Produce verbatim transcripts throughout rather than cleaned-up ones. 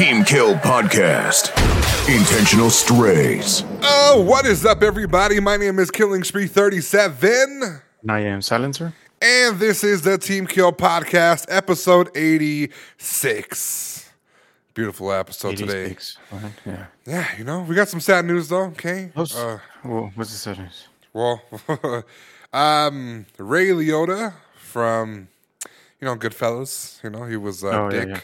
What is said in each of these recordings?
Team Kill Podcast. Intentional strays. Oh, what is up, everybody? My name is Killing Spree thirty-seven. And I am Silencer. And this is the Team Kill Podcast, episode eighty-six. Beautiful episode today. Right? Yeah. yeah, you know, we got some sad news, though, okay? Oops. Uh, well, what's the sad news? Well, um, Ray Liotta from, you know, Goodfellas, you know, he was uh, oh, Dick yeah, yeah.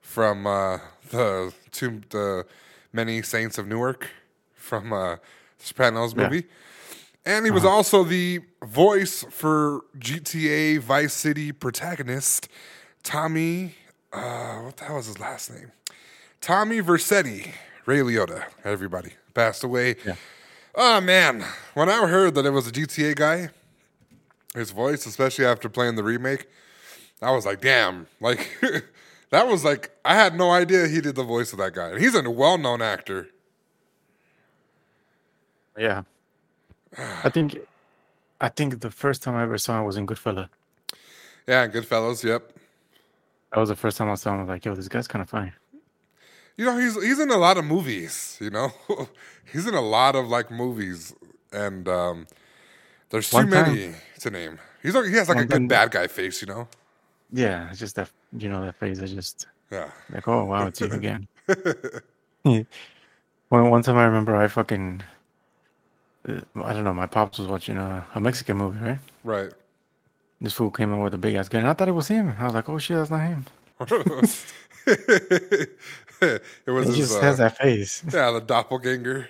from uh, the two, the Many Saints of Newark from uh, Sopranos movie. Yeah. And he was uh-huh. also the voice for G T A Vice City protagonist, Tommy, uh, what the hell is his last name? Tommy Vercetti, Ray Liotta, everybody, passed away. Yeah. Oh, man. When I heard that it was a G T A guy, his voice, especially after playing the remake, I was like, damn. Like, that was like, I had no idea he did the voice of that guy. And he's a well-known actor. Yeah. I think I think the first time I ever saw him was in Goodfellas. Yeah, Goodfellas, yep. That was the first time I saw him. I was like, yo, this guy's kind of funny. You know, he's he's in a lot of movies, you know? He's in a lot of, like, movies. And um, there's too many to name. He's He has, like, a good bad guy face, you know? Yeah, it's just that, you know, that face. I just, yeah. like, oh, wow, it's you again. yeah. One, one time I remember I fucking, I don't know, my pops was watching a, a Mexican movie, right? Right. This fool came in with a big-ass gun, and I thought it was him. I was like, oh, shit, that's not him. It was he his, just uh, has that face. Yeah, the doppelganger.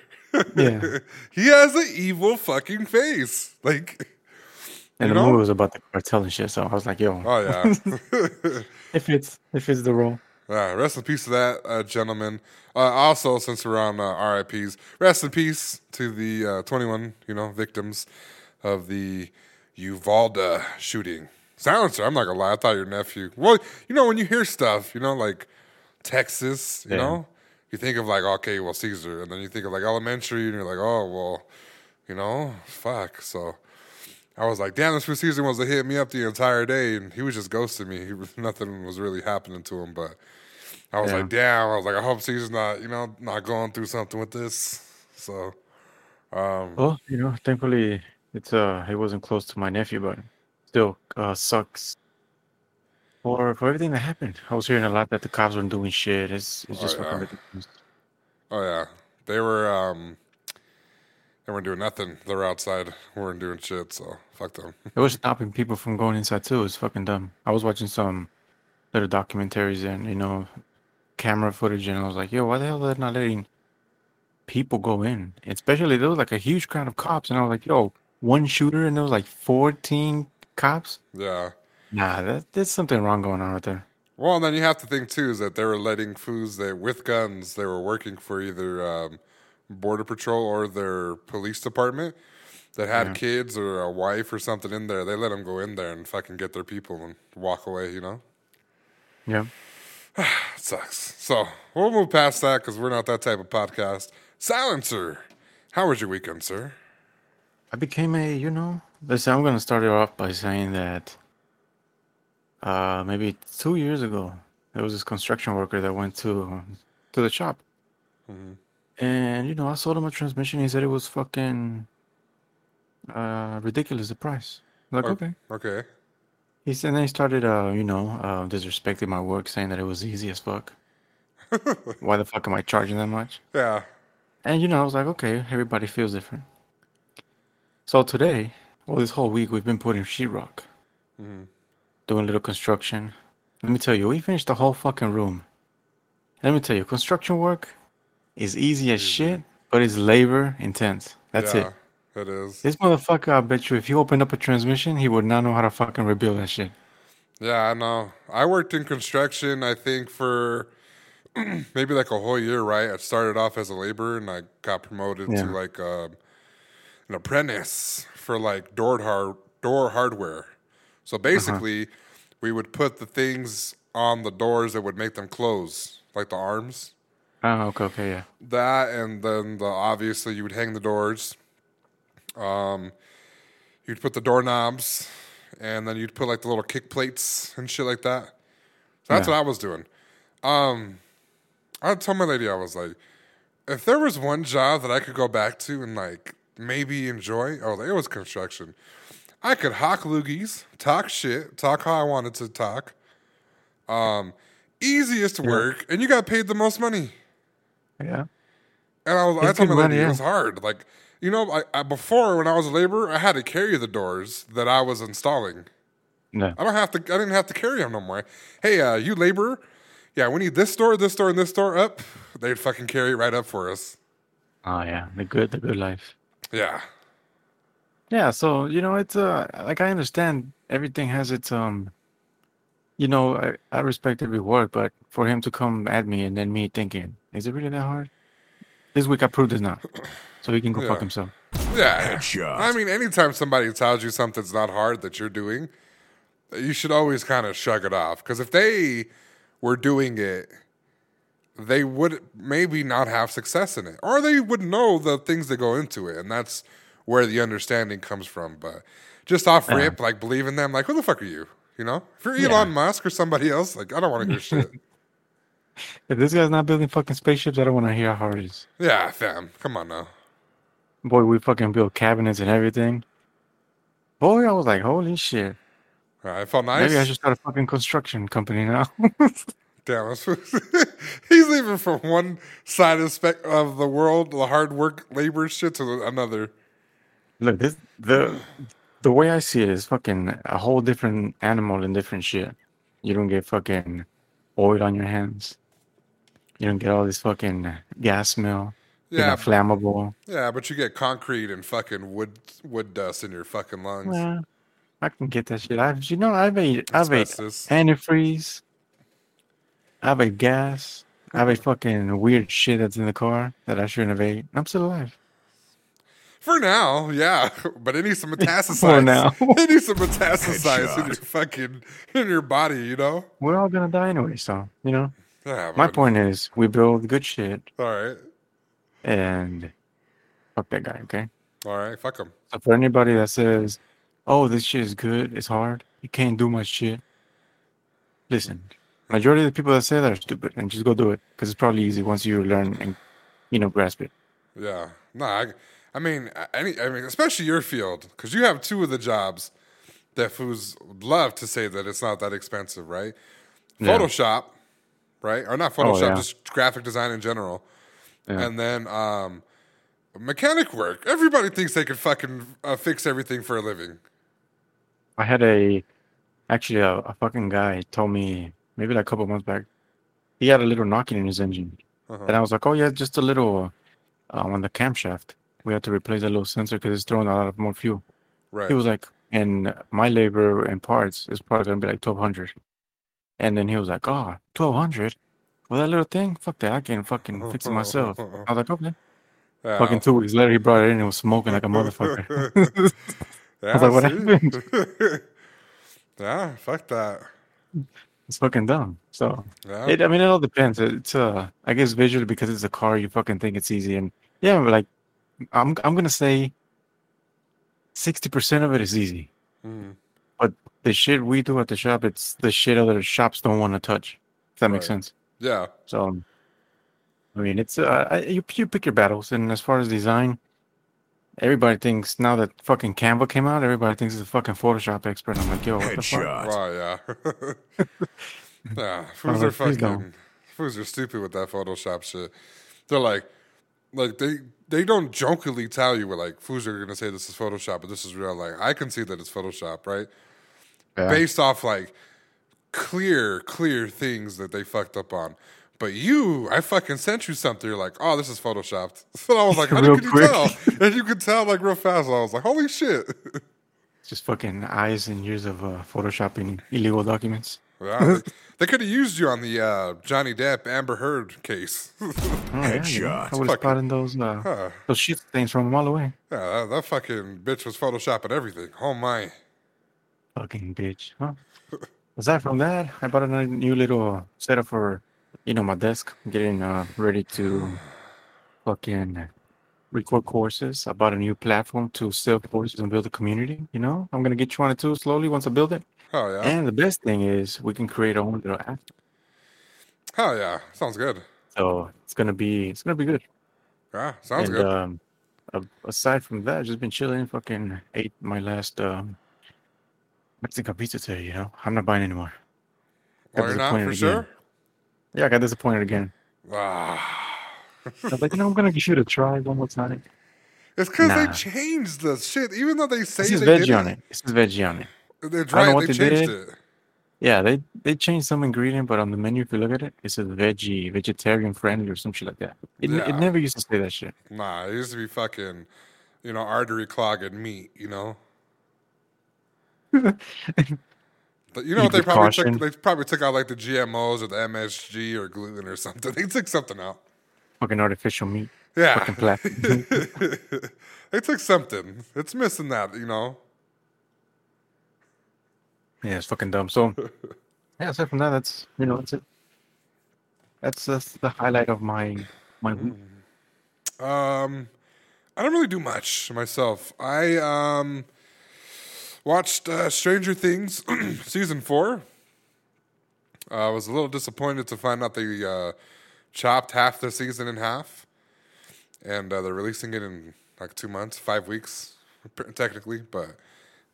Yeah, he has an evil fucking face. Like, and the know? movie was about the cartel and shit. So I was like, "Yo, oh yeah." if it's if it's the role. Yeah, rest in peace to that uh, gentleman. Uh, also, since we're on uh, R I Ps, rest in peace to the uh, twenty-one, you know, victims of the Uvalde shooting. Silencer, I'm not gonna lie, I thought your nephew. Well, you know, when you hear stuff, you know, like Texas, you yeah. know, you think of like, okay, well, Caesar, and then you think of like elementary, and you're like, oh, well, you know, fuck. So I was like, damn, this fool Caesar wants to hit me up the entire day, and he was just ghosting me. He was, nothing was really happening to him, but I was yeah. like, damn, I was like, I hope Caesar's not, you know, not going through something with this. So, um, well, you know, thankfully, it's uh, it wasn't close to my nephew, but still uh, sucks. Or for everything that happened. I was hearing a lot that the cops weren't doing shit. It's, it's just oh, yeah. fucking ridiculous. Oh, yeah. They were, um, they weren't doing nothing. They were outside. We weren't doing shit, so fuck them. They were stopping people from going inside, too. It's fucking dumb. I was watching some little documentaries and, you know, camera footage, and I was like, yo, why the hell are they not letting people go in? Especially, there was like a huge crowd of cops, and I was like, yo, one shooter, and there was like fourteen cops? Yeah. Nah, that, there's something wrong going on right there. Well, and then you have to think, too, is that they were letting fools that, with guns, they were working for either um, Border Patrol or their police department that had yeah. kids or a wife or something in there. They let them go in there and fucking get their people and walk away, you know? Yeah. It sucks. So we'll move past that because we're not that type of podcast. Silencer, how was your weekend, sir? I became a, you know, listen, I'm going to start it off by saying that Uh, maybe two years ago, there was this construction worker that went to to the shop, mm-hmm. and you know, I sold him a transmission. He said it was fucking uh, ridiculous the price. I'm like, okay, okay. He said, and then he started, uh, you know, uh, disrespecting my work, saying that it was easy as fuck. Why the fuck am I charging that much? Yeah. And you know, I was like, okay, everybody feels different. So today, well, this whole week we've been putting sheetrock. Mm-hmm. Doing a little construction. Let me tell you, we finished the whole fucking room. Let me tell you, construction work is easy as shit, but it's labor intense. That's yeah, it. It is. This motherfucker, I bet you, if he opened up a transmission, he would not know how to fucking rebuild that shit. Yeah, I know. I worked in construction, I think, for maybe like a whole year, right? I started off as a laborer, and I got promoted yeah. to like uh, an apprentice for like door hard- door hardware. So basically, uh-huh. we would put the things on the doors that would make them close, like the arms. Oh, okay, okay, yeah. That, and then the, obviously you would hang the doors. Um, you'd put the doorknobs, and then you'd put like the little kick plates and shit like that. So that's yeah. what I was doing. Um, I told my lady, I was like, if there was one job that I could go back to and like maybe enjoy, oh, it was construction. I could hawk loogies, talk shit, talk how I wanted to talk. Um, easiest work, and you got paid the most money. Yeah. And I was, I told my lady, it was hard. Like, you know, I, I, before when I was a laborer, I had to carry the doors that I was installing. No. I don't have to. I didn't have to carry them no more. Hey, uh, you laborer? Yeah, we need this door, this door, and this door up. They'd fucking carry it right up for us. Oh yeah, the good, the good life. Yeah. Yeah. So you know, it's uh, like I understand everything has its um, you know, I, I respect every word, but for him to come at me and then me thinking, is it really that hard? This week I proved it's not. So he can go yeah. fuck himself. Yeah. Headshot. I mean, anytime somebody tells you something's not hard that you're doing, you should always kind of shrug it off. Because if they were doing it, they would maybe not have success in it. Or they would know the things that go into it. And that's where the understanding comes from. But just off rip, uh-huh. like, believe in them. Like, who the fuck are you? You know? If you're Elon yeah. Musk or somebody else, like, I don't want to hear shit. If this guy's not building fucking spaceships, I don't want to hear how hard it is. Yeah, fam. Come on now. Boy, we fucking built cabinets and everything. Boy, I was like, holy shit. Uh, it felt nice. Maybe I should start a fucking construction company now. Damn. He's leaving from one side of, spe- of the world, the hard work, labor shit, to another. Look, this the the way I see it is fucking a whole different animal and different shit. You don't get fucking oil on your hands. You don't get all this fucking gas smell. Yeah, flammable. Yeah, but you get concrete and fucking wood wood dust in your fucking lungs. Yeah, I can get that shit. I've you know I've ate I've ate antifreeze. I've ate gas. I've ate fucking weird shit that's in the car that I shouldn't have ate. I'm still alive. For now, yeah, but it needs some metastasize. For now, it needs some metastasize in your fucking in your body, you know. We're all gonna die anyway, so you know. Yeah, my point is, we build good shit. All right. And fuck that guy, okay? All right, fuck him. So for anybody that says, "Oh, this shit is good, it's hard, you can't do much shit," listen. Majority of the people that say that are stupid, and just go do it because it's probably easy once you learn and you know grasp it. Yeah, no. I... I mean, any, I mean, especially your field, because you have two of the jobs that fools love to say that it's not that expensive, right? Yeah. Photoshop, right? Or not Photoshop, oh, yeah. just graphic design in general. Yeah. And then um, mechanic work. Everybody thinks they can fucking uh, fix everything for a living. I had a, actually a, a fucking guy told me, maybe like a couple months back, he had a little knocking in his engine. Uh-huh. And I was like, oh yeah, just a little uh, on the camshaft. We had to replace a little sensor because it's throwing a lot of more fuel. Right. He was like, and my labor and parts is probably going to be like twelve hundred. And then he was like, oh, twelve hundred? Well, that little thing? Fuck that. I can fucking fix it myself. I was like, okay. Yeah. Fucking two weeks later, he brought it in and it was smoking like a motherfucker. Yeah, I was like, what happened? Yeah, fuck that. It's fucking dumb. So, yeah. it, I mean, it all depends. It's, uh, I guess, visually, because it's a car, you fucking think it's easy. And yeah, but like, I'm I'm gonna say sixty percent of it is easy, mm. but the shit we do at the shop, it's the shit other shops don't want to touch. If that right. makes sense. Yeah. So, I mean, it's uh, you you pick your battles, and as far as design, everybody thinks now that fucking Canva came out, everybody thinks it's a fucking Photoshop expert. I'm like, yo, what the fuck? Wow, yeah. Yeah, fools are fucking fools are stupid with that Photoshop shit. They're like, like they. They don't jokingly tell you, like, fools are going to say this is Photoshop, but this is real. Like, I can see that it's Photoshop, right? Yeah. Based off, like, clear, clear things that they fucked up on. But you, I fucking sent you something. You're like, oh, this is Photoshopped. So I was like, how did you tell? And you could tell, like, real fast. And I was like, holy shit. Just fucking eyes and years of uh, Photoshopping illegal documents. Yeah, they, they could have used you on the uh, Johnny Depp Amber Heard case. Oh, yeah, yeah. I would have spotted those uh, huh. those shit things from a mile away. Yeah, that, that fucking bitch was photoshopping everything. Oh my, fucking bitch. Huh? Aside from that, I bought a new little setup for you know my desk. I'm getting uh, ready to fucking record courses. I bought a new platform to sell courses and build a community. You know, I'm gonna get you on it too slowly once I build it. Oh, yeah. And the best thing is we can create our own little app. Oh, yeah. Sounds good. So it's gonna be it's gonna be good. Ah, sounds and, good. Um, aside from that, I've just been chilling. Fucking ate my last um, Mexican pizza today. You know, I'm not buying anymore. Got Why not? For again. sure. Yeah, I got disappointed again. Ah. I was like, you know, I'm gonna shoot a try one more time. It's because nah. they changed the shit, even though they say this is they veggie did on it. This is veggie on it. They're right. I don't know what they, they changed did. it. Yeah, they, they changed some ingredient, but on the menu, if you look at it, it says veggie, vegetarian friendly, or some shit like that. It yeah. it never used to say that shit. Nah, it used to be fucking, you know, artery clogging meat, you know. But you know what they probably took, they probably took out like the G M Os or the M S G or gluten or something. They took something out. Fucking artificial meat. Yeah. Fucking plastic. They took something. It's missing that, you know. Yeah, it's fucking dumb. So, yeah, aside from that, that's, you know, that's it. That's, that's the highlight of my my week. Um, I don't really do much myself. I um watched uh, Stranger Things season four. Uh, I was a little disappointed to find out they uh, chopped half the season in half, and uh, they're releasing it in like two months, five weeks technically. But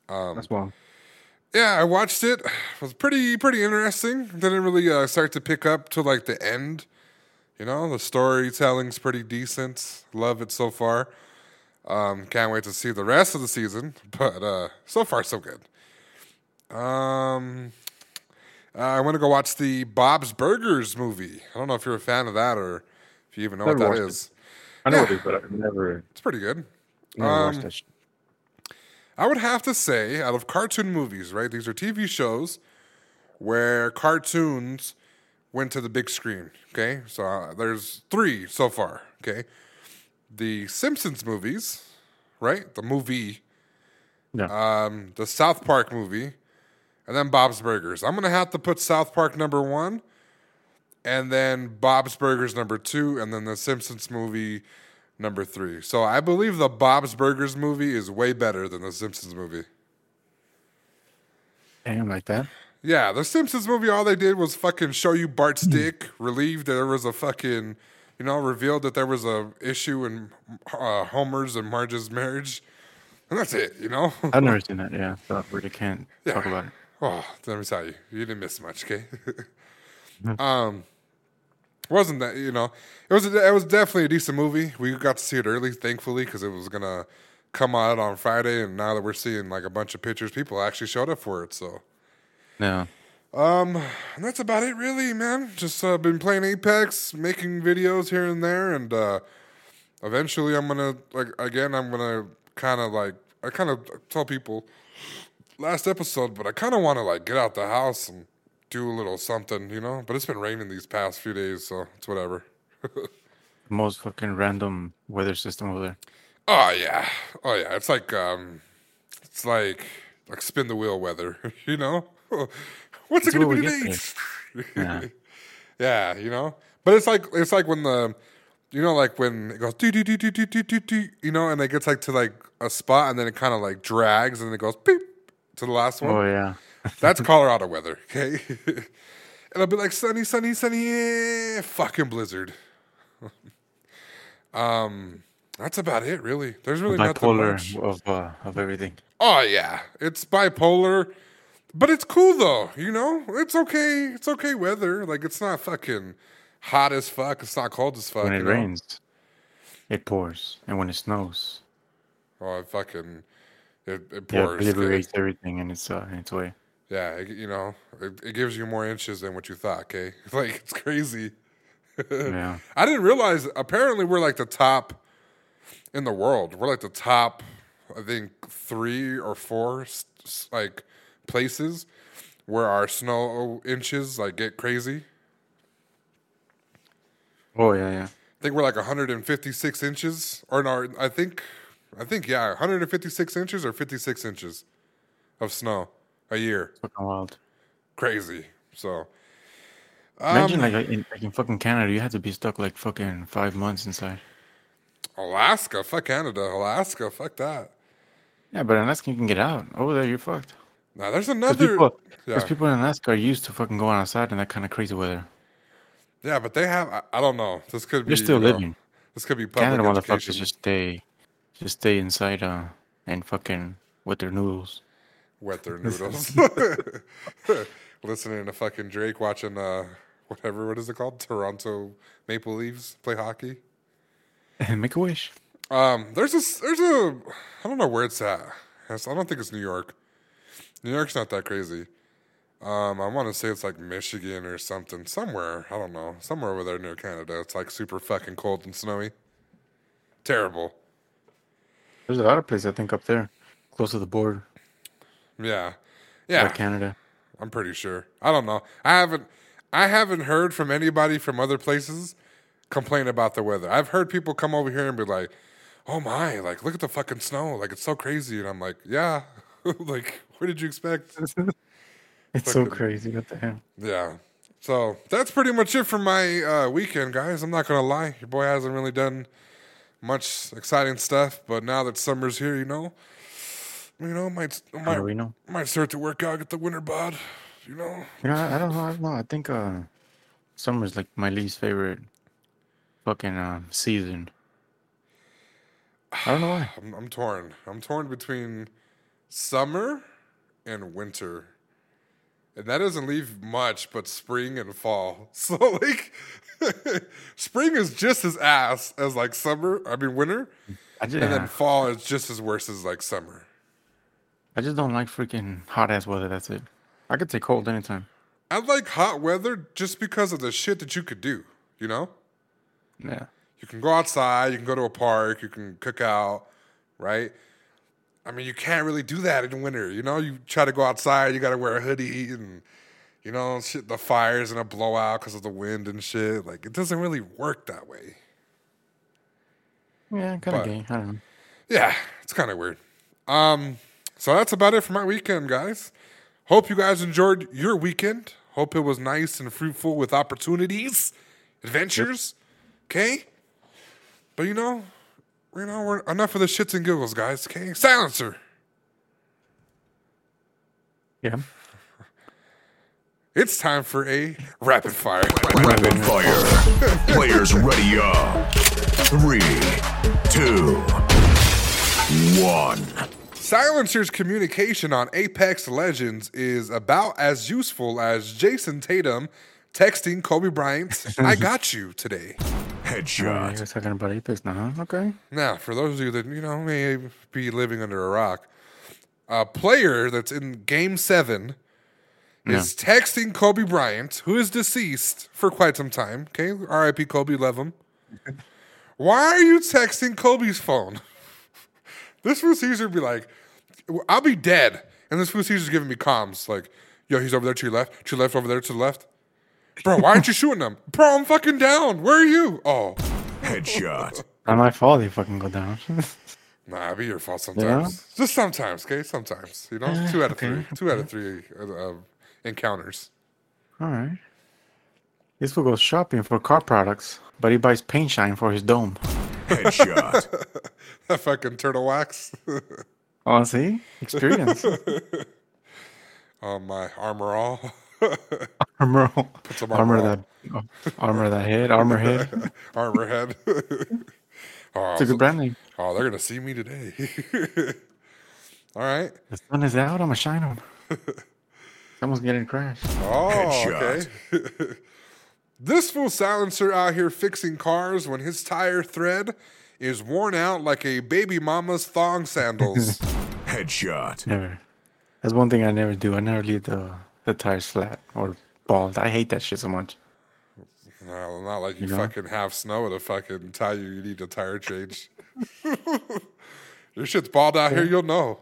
um, that's wild. Yeah, I watched it. It was pretty pretty interesting. Didn't really uh, start to pick up till like the end. You know, the storytelling's pretty decent. Love it so far. Um, can't wait to see the rest of the season. But uh, so far, so good. Um, uh, I want to go watch the Bob's Burgers movie. I don't know if you're a fan of that or if you even know what that is. I know it is, but I've never. It's pretty good. Never um, watched that. I would have to say, out of cartoon movies, right? These are T V shows where cartoons went to the big screen, okay? So uh, there's three so far, okay? The Simpsons movies, right? The movie. Yeah. Um, the South Park movie. And then Bob's Burgers. I'm going to have to put South Park number one. And then Bob's Burgers number two. And then the Simpsons movie number three. So I believe the Bob's Burgers movie is way better than the Simpsons movie. Damn, like that? Yeah, the Simpsons movie, all they did was fucking show you Bart's dick, relieved that there was a fucking, you know, revealed that there was a issue in uh, Homer's and Marge's marriage. And that's it, you know? I've never seen that, yeah. So I really can't yeah. talk about it. Oh, let me tell you. You didn't miss much, okay? um... Wasn't that, you know, it was a, it was definitely a decent movie. We got to see it early, thankfully, because it was going to come out on Friday. And now that we're seeing like a bunch of pictures, people actually showed up for it. So, yeah. Um, and that's about it, really, man. Just uh, been playing Apex, making videos here and there. And uh, eventually I'm going to, like, again, I'm going to kind of like, I kind of tell people last episode, but I kind of want to like get out the house and do a little something, you know? But it's been raining these past few days, so it's whatever. Most fucking random weather system over there. Oh, yeah. Oh, yeah. It's like, um, it's like, like spin the wheel weather, you know? What's it's it going to be today? Yeah. Yeah, you know? But it's like, it's like when the, you know, like when it goes, doo, doo, doo, doo, doo, doo, doo, doo, you know, and it gets like to like a spot and then it kind of like drags and it goes beep to the last one. Oh, yeah. That's Colorado weather, okay? And I'll be like, sunny, sunny, sunny, yeah, fucking blizzard. um, That's about it, really. There's really bipolar nothing bipolar of, uh, of everything. Oh, yeah. It's bipolar. But it's cool, though, you know? It's okay. It's okay weather. Like, it's not fucking hot as fuck. It's not cold as fuck. When it rains, know? It pours. And when it snows. Oh, it fucking, it, it pours. Yeah, it liberates everything in its, uh, in its way. Yeah, you know, it, it gives you more inches than what you thought, okay? Like, it's crazy. Yeah. I didn't realize, apparently we're like the top in the world. We're like the top, I think, three or four, like, places where our snow inches, like, get crazy. Oh, yeah, yeah. I think we're like one hundred fifty-six inches. Or no, I think, I think, yeah, one hundred fifty-six inches or fifty-six inches of snow. A year. Fucking wild. Crazy. So. Um, Imagine like in, like in fucking Canada, you had to be stuck like fucking five months inside. Alaska. Fuck Canada. Alaska. Fuck that. Yeah, but in Alaska you can get out. Over there you're fucked. Now there's another. Because people, yeah. people in Alaska are used to fucking going outside in that kind of crazy weather. Yeah, but they have. I, I don't know. This could be. They're still you know, living. This could be public Canada education. Motherfuckers just stay, just stay inside uh, and fucking wet their noodles. Wet their noodles. Listening to fucking Drake, watching uh, whatever. What is it called? Toronto Maple Leafs play hockey. And make a wish. Um, there's a there's a I don't know where it's at. It's, I don't think it's New York. New York's not that crazy. Um, I want to say it's like Michigan or something, somewhere. I don't know, somewhere over there near Canada. It's like super fucking cold and snowy. Terrible. There's a lot of places I think up there, close to the border. Yeah, yeah. Like Canada. I'm pretty sure. I don't know. I haven't. I haven't heard from anybody from other places complain about the weather. I've heard people come over here and be like, "Oh my! Like, look at the fucking snow! Like, it's so crazy!" And I'm like, "Yeah, like, what did you expect?" It's fucking so crazy. What the hell? Yeah. So that's pretty much it for my uh, weekend, guys. I'm not going to lie. Your boy hasn't really done much exciting stuff. But now that summer's here, you know, you know, might might, know? might start to work out, get the winter bod, you know. Yeah, I don't know. I don't know. I think uh, summer's like my least favorite fucking uh, season. I don't know why. I'm, I'm torn. I'm torn between summer and winter. And that doesn't leave much but spring and fall. So, like, spring is just as ass as, like, summer. I mean, winter. I just, and then fall is just as worse as, like, summer. I just don't like freaking hot-ass weather. That's it. I could take cold anytime. I like hot weather just because of the shit that you could do, you know? Yeah. You can go outside. You can go to a park. You can cook out, right? I mean, you can't really do that in winter, you know? You try to go outside, you got to wear a hoodie and, you know, shit, the fire's going to blow out because of the wind and shit. Like, it doesn't really work that way. Yeah, kind of gay. I don't know. Yeah, it's kind of weird. Um, so that's about it for my weekend, guys. Hope you guys enjoyed your weekend. Hope it was nice and fruitful with opportunities, adventures, okay? But, you know... You know, we're enough of the shits and giggles, guys. Okay, silencer. Yeah. It's time for a rapid fire. Rapid fire. Players ready up. Three, two, one. Silencer's communication on Apex Legends is about as useful as Jason Tatum texting Kobe Bryant's "I got you" today. Headshot. Oh, you're talking about Apex now, huh? Okay. Now, for those of you that, you know, may be living under a rock, a player that's in Game seven yeah. is texting Kobe Bryant, who is deceased for quite some time, okay? R I P Kobe, love him. Why are you texting Kobe's phone? This fool Caesar would be like, I'll be dead. And this fool Caesar's giving me comms, like, yo, he's over there to your left, to your left, over there to the left. Bro, why aren't you shooting them? Bro, I'm fucking down. Where are you? Oh. Headshot. Not my fault you fucking go down. Nah, it'd be your fault sometimes. Yeah. Just sometimes, okay? Sometimes. You know, uh, two out of okay. three. Two out of three uh, encounters. All right. This will go shopping for car products, but he buys paint shine for his dome. Headshot. That fucking turtle wax. Oh, see? Experience. Oh, my armor all. Armor, armor, armor that, oh, armor that head, armor head, armor head. Oh, it's a good brand name. Oh, they're gonna see me today. All right, the sun is out. I'm gonna shine on. Someone's getting crashed. Oh, headshot. Okay. This fool silencer out here fixing cars when his tire thread is worn out like a baby mama's thong sandals. Headshot. Never. That's one thing I never do. I never leave the. The tire's flat or bald. I hate that shit so much. No, not like you, you know? Fucking have snow to fucking tell you you need a tire change. Your shit's bald out yeah. here, you'll know.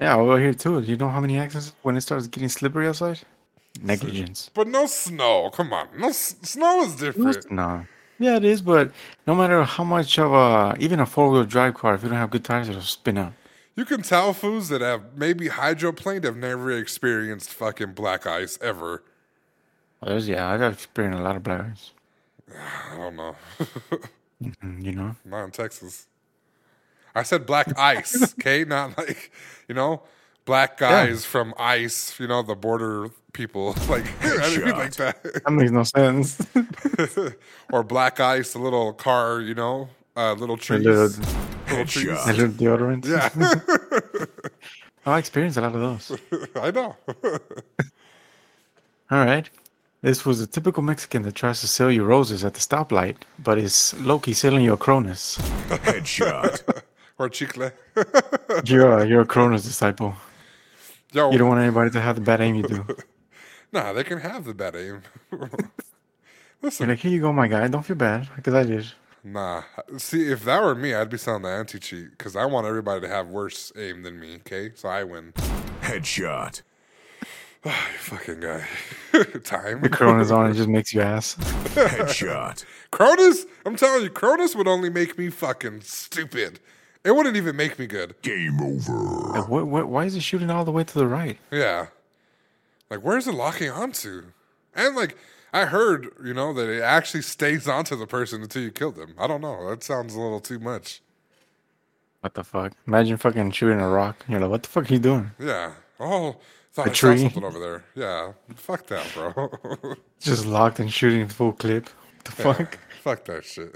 Yeah, over here too. You know how many accidents when it starts getting slippery outside? Negligence. But no snow. Come on. No s- snow is different. No. Yeah, it is, but no matter how much of a, even a four-wheel drive car, if you don't have good tires, it'll spin out. You can tell fools that have maybe hydroplaned have never experienced fucking black ice ever. There's, yeah, I've experienced a lot of black ice. I don't know. You know? Not in Texas. I said black ice, okay? Not like, you know, black guys yeah. from ICE, you know, the border people, like anything like that. That makes no sense. Or black ice, a little car, you know, uh, little trees, a little, little trees, a little deodorant. Yeah, I experienced a lot of those. I know. All right, this was a typical Mexican that tries to sell you roses at the stoplight, but is low-key selling you a Cronus. Headshot. Or chicle. You're, you're a Cronus disciple. Yo. You don't want anybody to have the bad aim you do. Nah, they can have the bad aim. Listen. You're like, here you go, my guy. Don't feel bad, because I did. Nah. See, if that were me, I'd be selling the anti-cheat, because I want everybody to have worse aim than me, okay? So I win. Headshot. Oh, you fucking guy. Time. The Cronus on it just makes you ass. Headshot. Cronus? I'm telling you, Cronus would only make me fucking stupid. It wouldn't even make me good. Game over. Like, what, what, why is he shooting all the way to the right? Yeah. Like, where's it locking onto? And, like, I heard, you know, that it actually stays onto the person until you kill them. I don't know. That sounds a little too much. What the fuck? Imagine fucking shooting a rock. You're like, what the fuck are you doing? Yeah. Oh, thought a I tree. Saw something over there. Yeah. Fuck that, bro. Just locked and shooting full clip. What the yeah. fuck? Fuck that shit.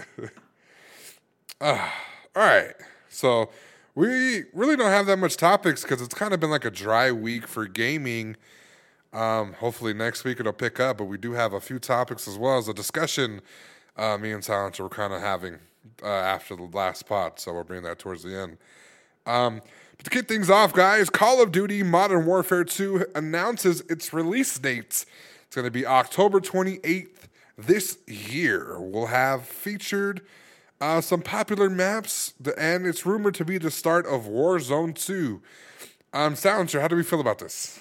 uh, all right. So we really don't have that much topics because it's kind of been like a dry week for gaming. Um, hopefully next week it'll pick up, but we do have a few topics as well as a discussion uh, me and Silencer were kind of having uh, after the last pod, so we'll bring that towards the end. Um, but to kick things off, guys, Call of Duty Modern Warfare two announces its release dates. It's going to be October twenty-eighth this year. We'll have featured... Uh, some popular maps, and it's rumored to be the start of Warzone two. Um, Silencer, how do we feel about this?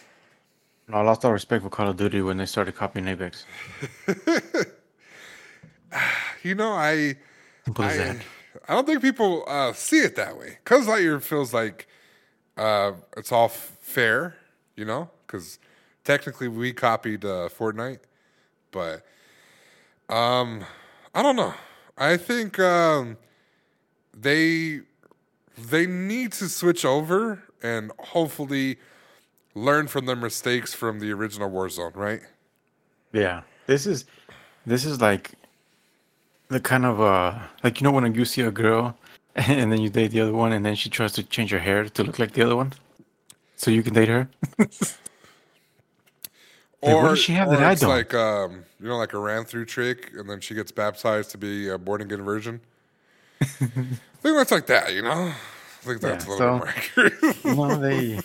I lost all respect for Call of Duty when they started copying Apex. You know, I I, I don't think people uh, see it that way. Cuz Lightyear feels like uh, it's all f- fair, you know, because technically we copied uh, Fortnite, but um, I don't know. I think um, they they need to switch over and hopefully learn from their mistakes from the original Warzone, right? Yeah, this is this is like the kind of uh, like you know when you see a girl and then you date the other one and then she tries to change her hair to look like the other one, so you can date her. Or, like, what does she have or that it's I don't? Like, um, you know, like a ran-through trick, and then she gets baptized to be a born-again virgin. I think that's like that, you know? I think that's yeah, a little so, more accurate. No, they,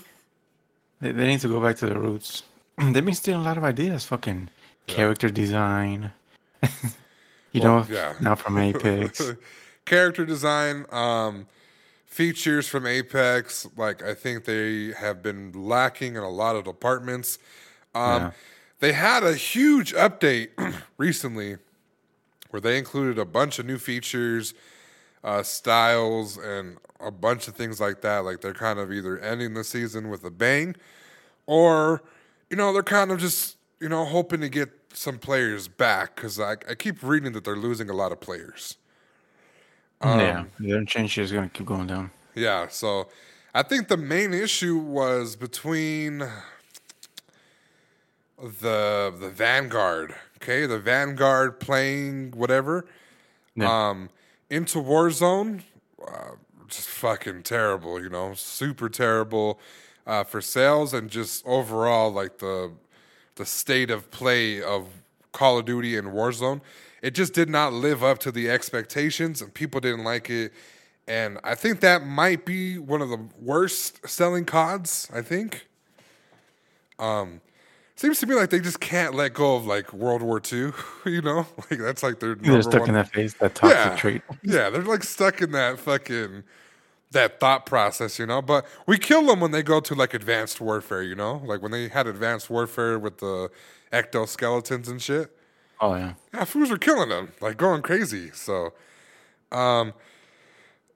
they they need to go back to their roots. They've been stealing a lot of ideas, fucking yeah. character design. You well, know, yeah. Not from Apex. Character design, um, features from Apex. Like, I think they have been lacking in a lot of departments. Um, yeah. They had a huge update recently where they included a bunch of new features, uh, styles, and a bunch of things like that. Like, they're kind of either ending the season with a bang or, you know, they're kind of just, you know, hoping to get some players back because I, I keep reading that they're losing a lot of players. Um, yeah, their change is going to keep going down. Yeah, so I think the main issue was between... The the Vanguard, okay? The Vanguard playing whatever. Yeah. Um, into Warzone, uh, just fucking terrible, you know? Super terrible uh, for sales and just overall, like, the the state of play of Call of Duty and Warzone. It just did not live up to the expectations, and people didn't like it. And I think that might be one of the worst-selling C O Ds, I think. Um... Seems to me like they just can't let go of, like, World War Two, you know? Like, that's, like, their number one. They're stuck one. in that phase, that toxic yeah. trait. Yeah, they're, like, stuck in that fucking, that thought process, you know? But we kill them when they go to, like, Advanced Warfare, you know? Like, when they had Advanced Warfare with the ectoskeletons and shit. Oh, yeah. Yeah, fools were killing them, like, going crazy. So, um,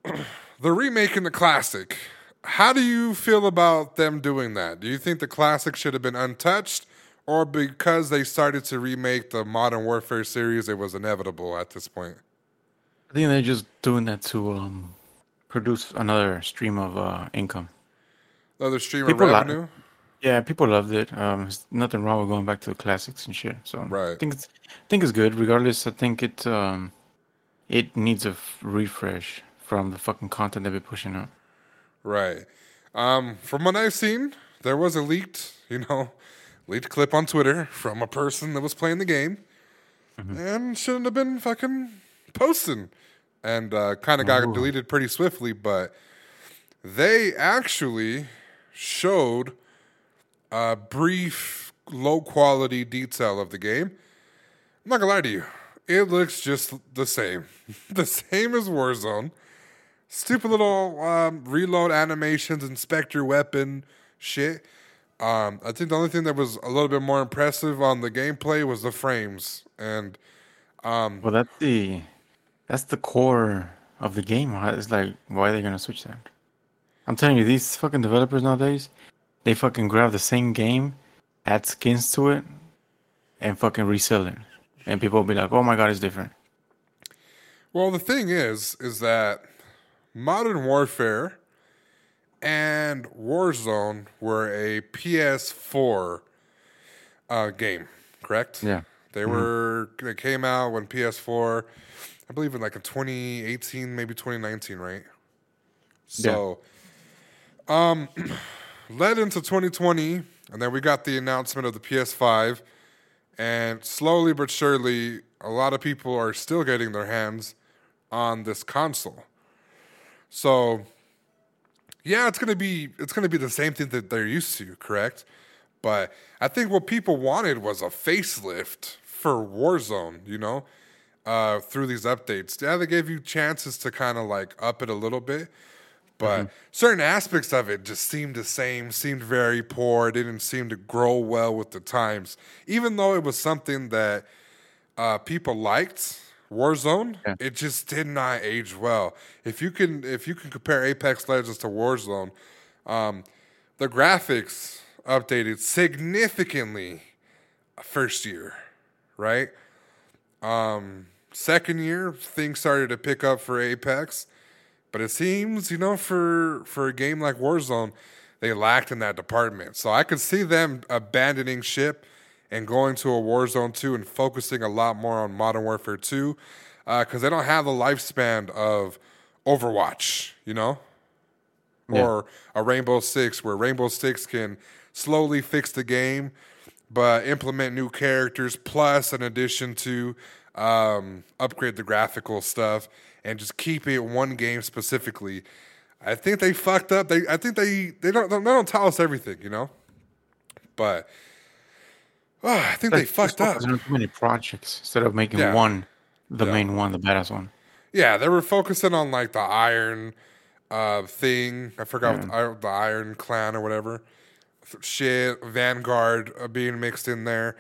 they're remaking the classic. How do you feel about them doing that? Do you think the classic should have been untouched? Or because they started to remake the Modern Warfare series, it was inevitable at this point? I think they're just doing that to um, produce another stream of uh, income. Another streamer people revenue? Like, yeah, people loved it. Um, there's nothing wrong with going back to the classics and shit. So right. I think it's, I think it's good. Regardless, I think it um, it needs a f- refresh from the fucking content they've been pushing out. Right. Um, from what I've seen, there was a leaked, you know, leaked clip on Twitter from a person that was playing the game mm-hmm. and shouldn't have been fucking posting, and uh, kind of got Ooh. deleted pretty swiftly. But they actually showed a brief, low-quality detail of the game. I'm not gonna lie to you, it looks just the same, the same as Warzone. Stupid little um, reload animations, inspect your weapon shit. Um, I think the only thing that was a little bit more impressive on the gameplay was the frames. And um, well, that's the that's the core of the game. It's like, why are they gonna switch that? I'm telling you, these fucking developers nowadays, they fucking grab the same game, add skins to it, and fucking resell it, and people will be like, "Oh my god, it's different." Well, the thing is, is that Modern Warfare and Warzone were a P S four uh, game, correct? Yeah. They mm-hmm. were. They came out when P S four, I believe in like in twenty eighteen, maybe twenty nineteen, right? So, yeah. um, led into twenty twenty, and then we got the announcement of the P S five, and slowly but surely, a lot of people are still getting their hands on this console. So, yeah, it's gonna be it's gonna be the same thing that they're used to, correct? But I think what people wanted was a facelift for Warzone, you know, uh, through these updates. Yeah, they gave you chances to kind of like up it a little bit, but mm-hmm. certain aspects of it just seemed the same, seemed very poor, didn't seem to grow well with the times, even though it was something that uh, people liked. Warzone, yeah. It just did not age well. If you can, if you can compare Apex Legends to Warzone, um, the graphics updated significantly first year, right? Um, second year, things started to pick up for Apex, but it seems, you know, for for a game like Warzone, they lacked in that department. So I could see them abandoning ship and going to a Warzone two and focusing a lot more on Modern Warfare two, because uh, they don't have the lifespan of Overwatch, you know? Yeah. Or a Rainbow Six, where Rainbow Six can slowly fix the game, but implement new characters, plus in addition to um, upgrade the graphical stuff, and just keep it one game specifically. I think they fucked up. They I think they, they, don't, they don't tell us everything, you know? But... Oh, I think like, they fucked up. There's too many projects instead of making yeah. one, the yeah. main one, the badass one. Yeah, they were focusing on like the Iron uh, thing. I forgot yeah. what the, the Iron Clan or whatever. Shit, Vanguard uh, being mixed in there.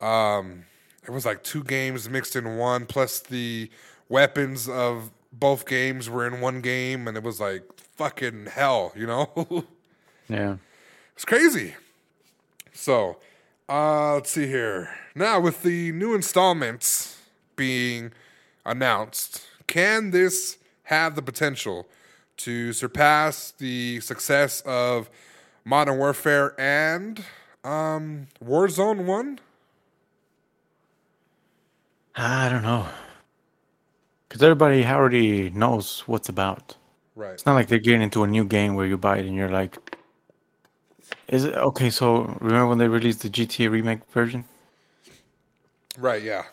Um, it was like two games mixed in one, plus the weapons of both games were in one game, and it was like fucking hell, you know? Yeah. It's crazy. So... Uh, let's see here. Now, with the new installments being announced, can this have the potential to surpass the success of Modern Warfare and um, Warzone one? I don't know. Because everybody already knows what's about. Right. It's not like they're getting into a new game where you buy it and you're like... Is it okay? So remember when they released the G T A remake version? Right. Yeah.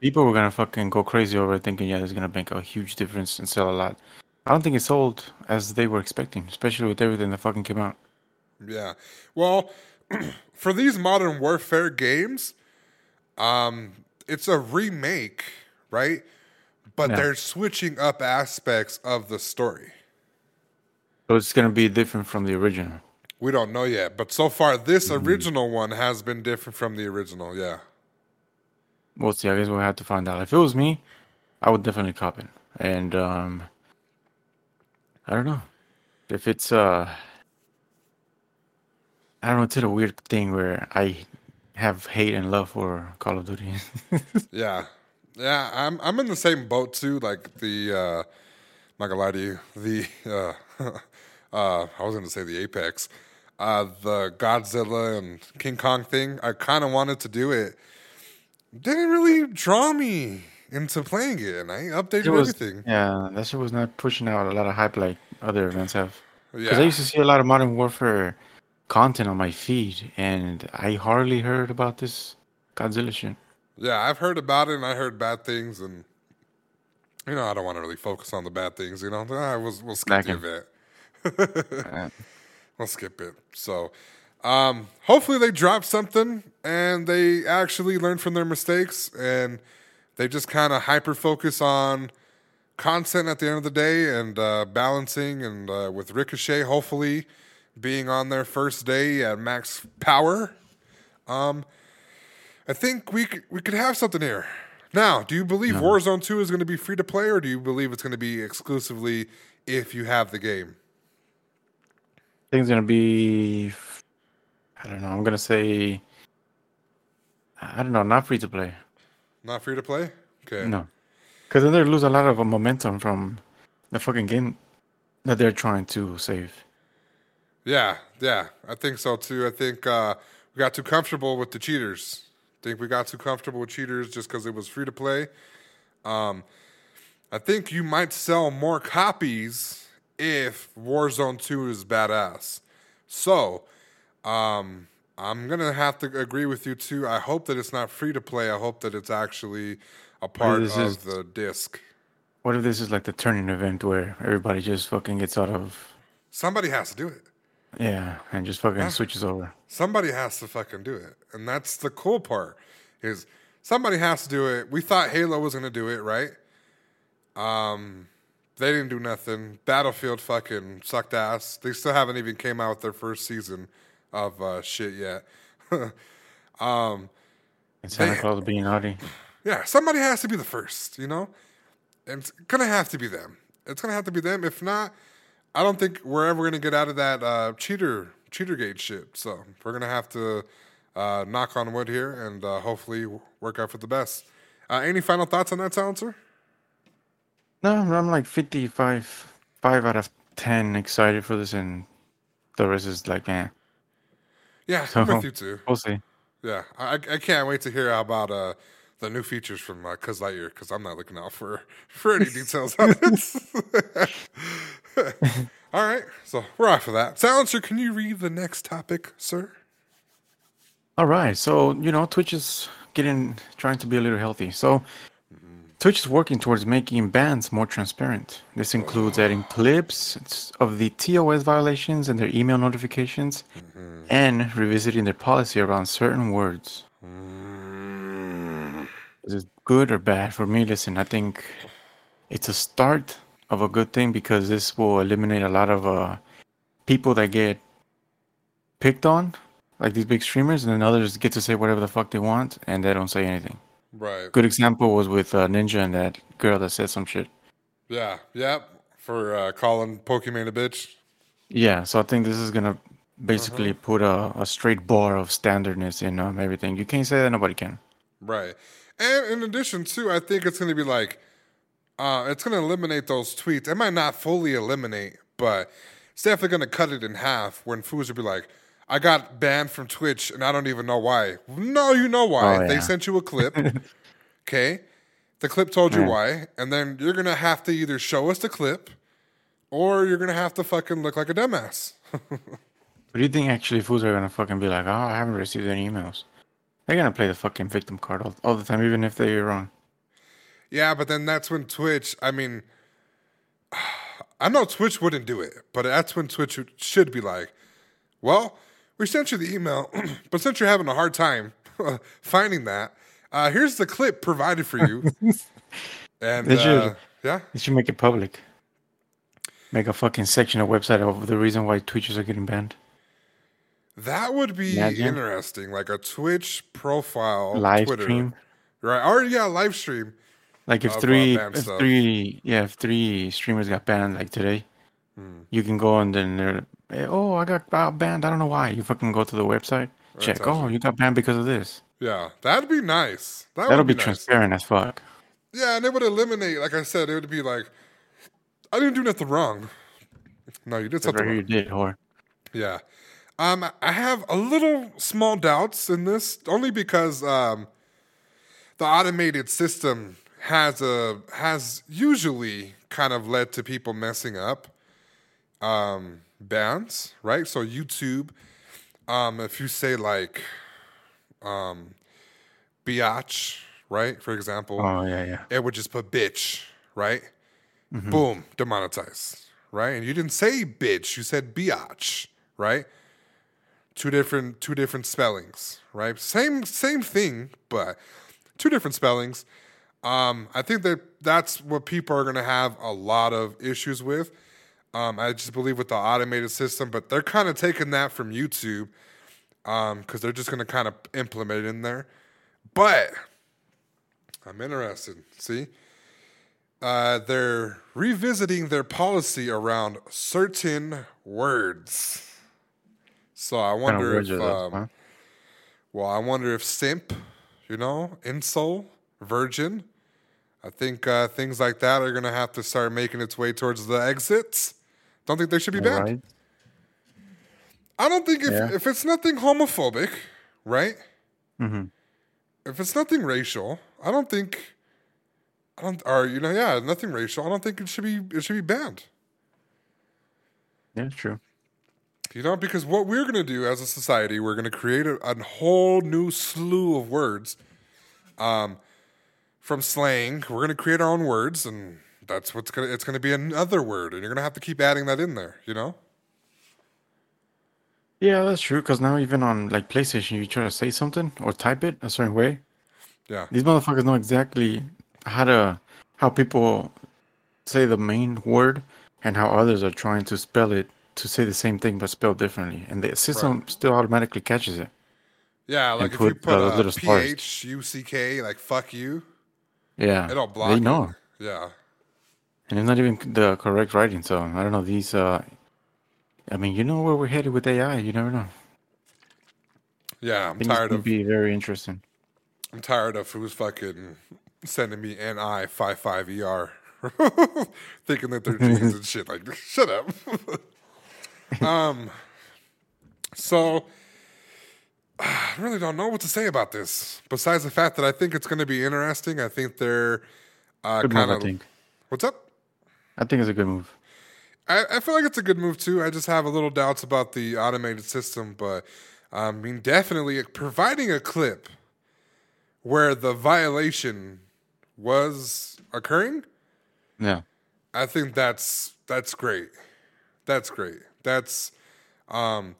People were gonna fucking go crazy over it, thinking, yeah, it's gonna make a huge difference and sell a lot. I don't think it sold as they were expecting, especially with everything that fucking came out. Yeah. Well, for these Modern Warfare games, um, it's a remake, right? But yeah. they're switching up aspects of the story. So it's gonna be different from the original. We don't know yet, but so far this original one has been different from the original, yeah. We'll see. I guess we'll have to find out. If it was me, I would definitely cop it. And um, I don't know. If it's uh, I don't know, it's a weird thing where I have hate and love for Call of Duty. yeah. Yeah, I'm I'm in the same boat too, like the uh I'm not gonna lie to you, the uh uh I was gonna say the Apex. uh, the Godzilla and King Kong thing. I kind of wanted to do it. Didn't really draw me into playing it, and I updated it was, everything. Yeah, that shit was not pushing out a lot of hype like other events have. Because yeah. I used to see a lot of Modern Warfare content on my feed, and I hardly heard about this Godzilla shit. Yeah, I've heard about it, and I heard bad things, and you know, I don't want to really focus on the bad things. You know, ah, we'll, we'll skip Back the event. Right. We'll skip it. So, um, hopefully, they drop something and they actually learn from their mistakes, and they just kind of hyper focus on content at the end of the day and uh, balancing, and uh, with Ricochet hopefully being on their first day at max power. Um, I think we could, we could have something here. Now, do you believe no. Warzone two is going to be free to play, or do you believe it's going to be exclusively if you have the game? I think it's going to be, I don't know, I'm going to say, I don't know, not free to play. Not free to play? Okay. No. Because then they lose a lot of momentum from the fucking game that they're trying to save. Yeah, yeah. I think so, too. I think uh, we got too comfortable with the cheaters. I think we got too comfortable with cheaters just because it was free to play. Um, I think you might sell more copies if Warzone two is badass. So, um, I'm going to have to agree with you, too. I hope that it's not free to play. I hope that it's actually a part of is, the disc. What if this is like the turning event where everybody just fucking gets out of... Somebody has to do it. Yeah, and just fucking yeah. switches over. Somebody has to fucking do it. And that's the cool part, is somebody has to do it. We thought Halo was going to do it, right? Um, they didn't do nothing. Battlefield fucking sucked ass. They still haven't even came out with their first season of uh, shit yet. um, and Santa they, Claus being naughty. Yeah, somebody has to be the first, you know? And it's going to have to be them. It's going to have to be them. If not... I don't think we're ever going to get out of that uh, cheater cheatergate shit. So we're going to have to uh, knock on wood here and uh, hopefully work out for the best. Uh, any final thoughts on that, Silencer? No, I'm like fifty-five, five out of ten excited for this, and the rest is like, man. Yeah, so, I'm with you too. We'll see. Yeah, I, I can't wait to hear about uh, the new features from uh, Cuz Lightyear, because I'm not looking out for, for any details on this. All right, so we're off of that. Silencer, can you read the next topic, sir? All right, so, you know, Twitch is getting, trying to be a little healthy. So Twitch is working towards making bans more transparent. This includes adding clips of the T O S violations and their email notifications, mm-hmm. and revisiting their policy around certain words. Mm-hmm. Is it good or bad? For me, listen, I think it's a start of a good thing, because this will eliminate a lot of uh, people that get picked on, like these big streamers, and then others get to say whatever the fuck they want, and they don't say anything. Right. Good example was with uh, Ninja and that girl that said some shit. Yeah, yeah, for uh, calling Pokemon a bitch. Yeah, so I think this is going to basically uh-huh. put a, a straight bar of standardness in um, everything. You can't say that, nobody can. Right. And in addition, too, I think it's going to be like, Uh, it's going to eliminate those tweets. It might not fully eliminate, but it's definitely going to cut it in half, when fools will be like, I got banned from Twitch and I don't even know why. No, you know why. Oh, yeah. They sent you a clip. Okay. The clip told you why. And then you're going to have to either show us the clip or you're going to have to fucking look like a dumbass. But do you think actually fools are going to fucking be like, oh, I haven't received any emails? They're going to play the fucking victim card all, all the time, even if they're wrong. Yeah, but then that's when Twitch, I mean, I know Twitch wouldn't do it, but that's when Twitch should be like, well, we sent you the email, but since you're having a hard time finding that, uh, here's the clip provided for you. And they should, uh, yeah, they should make it public. Make a fucking section of website of the reason why Twitchers are getting banned. That would be Imagine. interesting, like a Twitch profile. Live Twitter, stream. Right, or yeah, live stream. Like if oh, three, well, if three, yeah, if three streamers got banned like today, hmm. you can go and then they're, oh, I got banned. I don't know why. You fucking go to the website, right, check. Actually, oh, you got banned because of this. Yeah, that'd be nice. That That'll would be, be nice. Transparent as fuck. Yeah, and it would eliminate, like I said, it would be like, I didn't do nothing wrong. No, you did something wrong. You did, whore. Yeah. Um, I have a little small doubts in this, only because um, the automated system has a has usually kind of led to people messing up um, bans, right? So YouTube, um, if you say like um, biatch, right, for example, oh yeah, yeah, it would just put bitch, right? Mm-hmm. Boom, demonetized, right? And you didn't say bitch, you said biatch, right? Two different two different spellings, right? Same same thing, but two different spellings. Um, I think that that's what people are going to have a lot of issues with. Um, I just believe with the automated system, but they're kind of taking that from YouTube because um, they're just going to kind of implement it in there. But I'm interested. See, uh, they're revisiting their policy around certain words. So I wonder if, um, huh? well, I wonder if simp, you know, insole, virgin, I think uh, things like that are going to have to start making its way towards the exits. Don't think they should be banned. Right. I don't think if, yeah. if it's nothing homophobic, right? Mm-hmm. If it's nothing racial, I don't think, I don't, or, you know, yeah, nothing racial. I don't think it should be, it should be banned. Yeah, true. You know, because what we're going to do as a society, we're going to create a, a whole new slew of words um, from slang. We're going to create our own words, and that's what's going to, it's going to be another word, and you're going to have to keep adding that in there, you know? Yeah, that's true, because now even on, like, PlayStation, you try to say something or type it a certain way. Yeah. These motherfuckers know exactly how to, how people say the main word and how others are trying to spell it. To say the same thing but spelled differently, and the system right. still automatically catches it. Yeah, like if you put uh, a P H U C K, like fuck you. Yeah, it'll block. They know. It. Yeah, and it's not even the correct writing. So I don't know these. Uh, I mean, you know where we're headed with A I. You never know. Yeah, I'm tired of. Be very interesting. I'm tired of who's fucking sending me N I five five E R, thinking that they're jeans and shit. Like, shut up. um, so I really don't know what to say about this. Besides the fact that I think it's going to be interesting. I think they're uh, kind of. What's up? I think it's a good move. I, I feel like it's a good move too. I just have a little doubts about the automated system, but I mean, definitely providing a clip where the violation was occurring. Yeah, I think that's that's great. That's great. That's, um,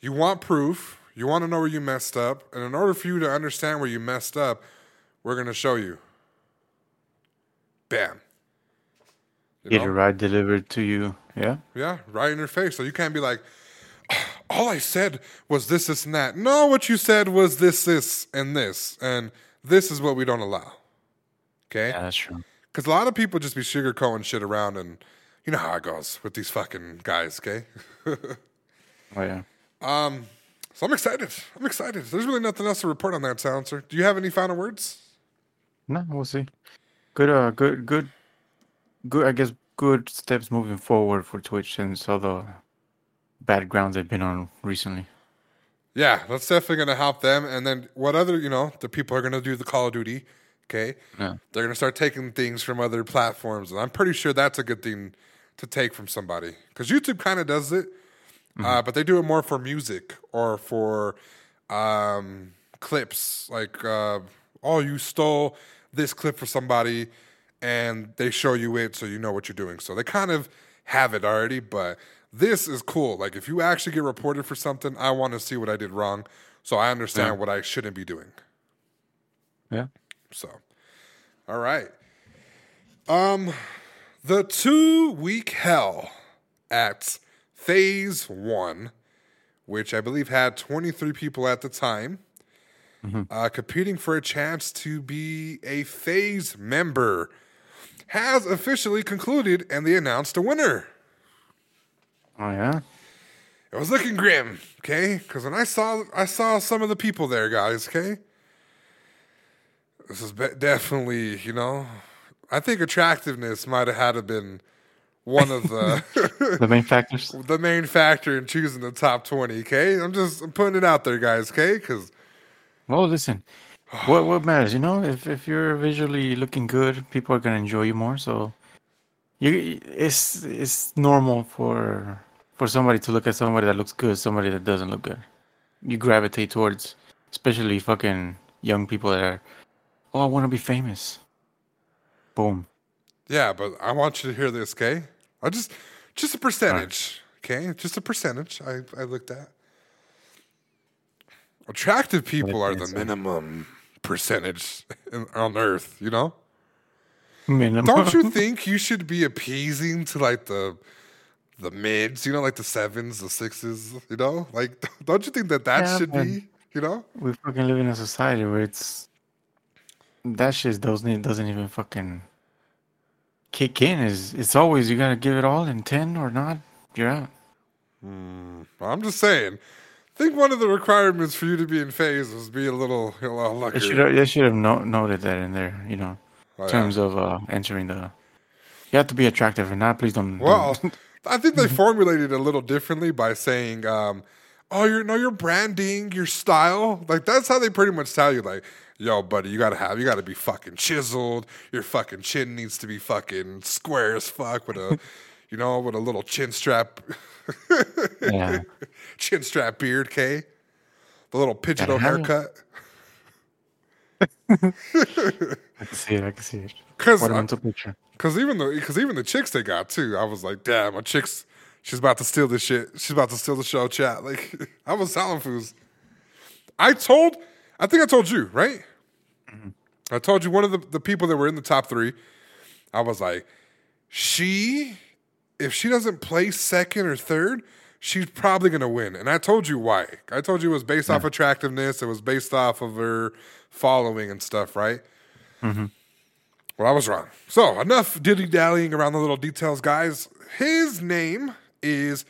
you want proof. You want to know where you messed up. And in order for you to understand where you messed up, we're going to show you. Bam. You Get know? It right delivered to you. Yeah? Yeah, right in your face. So you can't be like, all I said was this, this, and that. No, what you said was this, this, and this. And this is what we don't allow. Okay? Yeah, that's true. Because a lot of people just be sugarcoating shit around and, you know how it goes with these fucking guys, okay? Oh, yeah. Um, so I'm excited. I'm excited. There's really nothing else to report on that, Silencer. Do you have any final words? No, we'll see. Good, uh, good, good, good, I guess, good steps moving forward for Twitch and all the bad grounds they've been on recently. Yeah, that's definitely going to help them. And then what other, you know, the people are going to do the Call of Duty, okay? Yeah. They're going to start taking things from other platforms. And I'm pretty sure that's a good thing to take from somebody, because YouTube kind of does it, mm-hmm. uh, but they do it more for music or for um, clips. Like, uh, oh, you stole this clip for somebody, and they show you it so you know what you're doing. So they kind of have it already, but this is cool. Like, if you actually get reported for something, I want to see what I did wrong so I understand yeah. what I shouldn't be doing. Yeah. So, all right. Um... The two-week hell at Phase one, which I believe had twenty-three people at the time, mm-hmm. uh, competing for a chance to be a Phase member, has officially concluded, and they announced a winner. Oh, yeah? It was looking grim, okay? Because when I saw I saw some of the people there, guys, okay? This is be- definitely, you know... I think attractiveness might have had to been one of the the main factors. The main factor in choosing the top twenty. Okay, I'm just I'm putting it out there, guys. Okay, because well, listen, what what matters? You know, if if you're visually looking good, people are gonna enjoy you more. So you, it's it's normal for for somebody to look at somebody that looks good, somebody that doesn't look good. You gravitate towards, especially fucking young people that are, oh, I want to be famous. Boom. Yeah, but I want you to hear this, okay? I just, just a percentage, okay? Just a percentage I, I looked at. Attractive people are the minimum percentage in, on earth, you know? Minimum. Don't you think you should be appeasing to, like, the the mids, you know, like the sevens, the sixes, you know? Like, don't you think that that yeah, should be, you know? We fucking live in a society where it's, that shit doesn't, doesn't even fucking... kick in is it's always you gotta give it all in ten or not, you're out. Mm, I'm just saying. I think one of the requirements for you to be in phase was be a little, a little lucky. They should have, they should have no, noted that in there, you know, in oh, terms yeah. of uh, entering the. You have to be attractive, and not please don't. Well, don't. I think they formulated it a little differently by saying, um, "Oh, you're no, your branding, your style, like that's how they pretty much tell you, like." Yo, buddy, you gotta have, you gotta be fucking chiseled. Your fucking chin needs to be fucking square as fuck with a, you know, with a little chin strap, yeah. chin strap beard, K. The little pigeon-toe haircut. I can see it. I can see it. Cause what a mental picture. Cause even the, cause even the chicks they got too. I was like, damn, my chicks. She's about to steal this shit. She's about to steal the show, chat. Like I was selling foods. I told. I think I told you, right? Mm-hmm. I told you one of the, the people that were in the top three, I was like, she, if she doesn't place second or third, she's probably going to win. And I told you why. I told you it was based yeah. off attractiveness. It was based off of her following and stuff, right? Mm-hmm. Well, I was wrong. So enough dilly-dallying around the little details, guys. His name is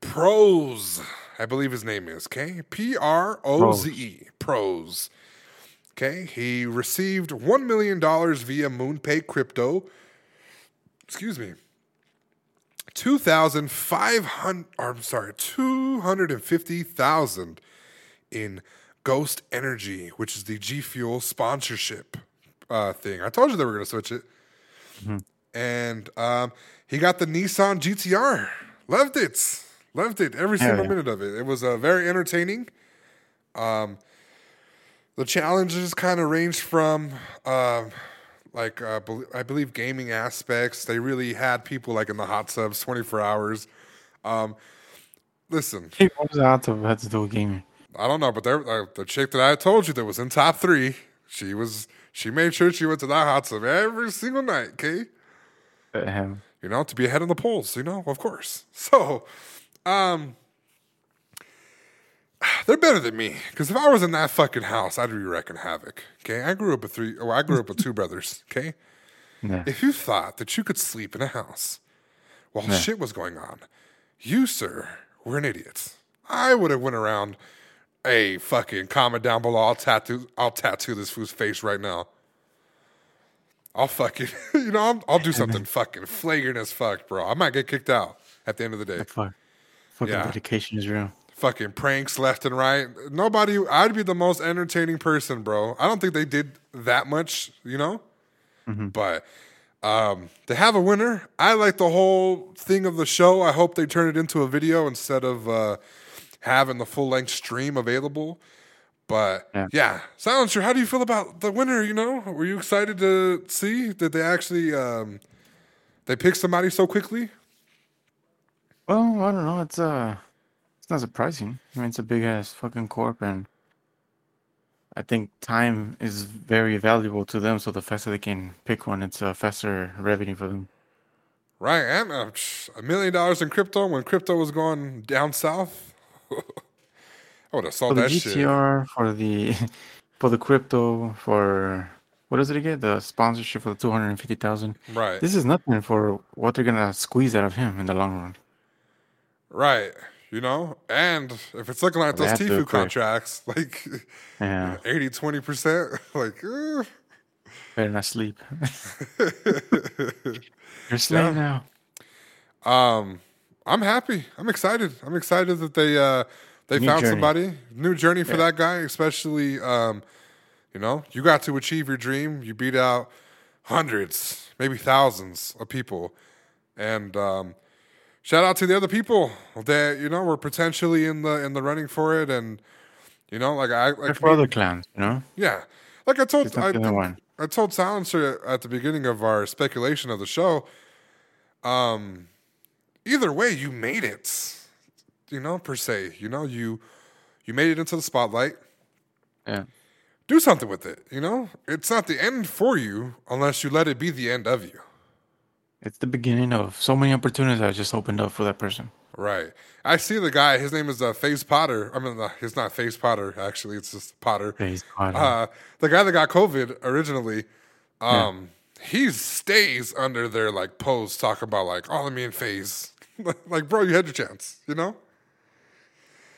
Proz. I believe his name is, okay? P R O Z E. Proz. Okay? He received one million dollars via MoonPay Crypto. Excuse me. two thousand five hundred dollars I'm sorry, two hundred fifty thousand dollars in Ghost Energy, which is the G Fuel sponsorship uh, thing. I told you they were going to switch it. Mm-hmm. And um, he got the Nissan G T R. Loved it. Loved it, every single yeah, yeah. minute of it. It was uh, very entertaining. Um, the challenges kind of ranged from, uh, like, uh, be- I believe gaming aspects. They really had people, like, in the hot tubs twenty-four hours. Um, listen. Hey, what was the hot tub had to do with gaming? I don't know, but uh, the chick that I told you that was in top three, she was she made sure she went to that hot tub every single night, okay? Um, you know, to be ahead on the polls, you know, of course. So... Um, they're better than me because if I was in that fucking house, I'd be wrecking havoc. Okay, I grew up with three. Well, I grew up with two brothers. Okay, yeah. If you thought that you could sleep in a house while yeah. shit was going on, you sir were an idiot. I would have went around. Hey, fucking comment down below. I'll tattoo. I'll tattoo this fool's face right now. I'll fucking. You know, I'll, I'll do something fucking flagrant as fuck, bro. I might get kicked out at the end of the day. Fucking yeah. dedication is real. Fucking pranks left and right. Nobody, I'd be the most entertaining person, bro. I don't think they did that much, you know? Mm-hmm. But um, to have a winner, I like the whole thing of the show. I hope they turn it into a video instead of uh, having the full-length stream available. But, yeah. yeah. Silencer, how do you feel about the winner, you know? Were you excited to see that they actually, um, they picked somebody so quickly? Well, I don't know. It's uh, it's not surprising. I mean, it's a big ass fucking corp, and I think time is very valuable to them. So the faster they can pick one, it's a faster revenue for them. Right, and uh, a million dollars in crypto when crypto was going down south. I would have sold that shit. For the G T R, for the for the crypto, for what does it get? The sponsorship for the two hundred and fifty thousand. Right. This is nothing for what they're gonna squeeze out of him in the long run. Right, you know, and if it's looking like those T F U contracts, like yeah. eighty, twenty percent, like, eh. Better not sleep. You're slaying yeah. now. Um, I'm happy. I'm excited. I'm excited that they uh, they new found journey. somebody. New journey for yeah. that guy, especially, um, you know, you got to achieve your dream. You beat out hundreds, maybe thousands of people. And um, shout out to the other people that, you know, were potentially in the in the running for it. And, you know, like I... Like for other clans, you know? Yeah. Like I told... I, I, I told Silencer at the beginning of our speculation of the show... Um, either way, you made it, you know, per se, you know, you, you made it into the spotlight. Yeah. Do something with it. You know, it's not the end for you unless you let it be the end of you. It's the beginning of so many opportunities that just opened up for that person. Right. I see the guy, his name is uh, FaZe Potter. I mean, uh, it's not FaZe Potter, actually. It's just Potter. FaZe Potter. Uh, the guy that got COVID originally, um, yeah. He stays under their, like, pose talking about, like, oh, let me in FaZe. Like, bro, you had your chance, you know?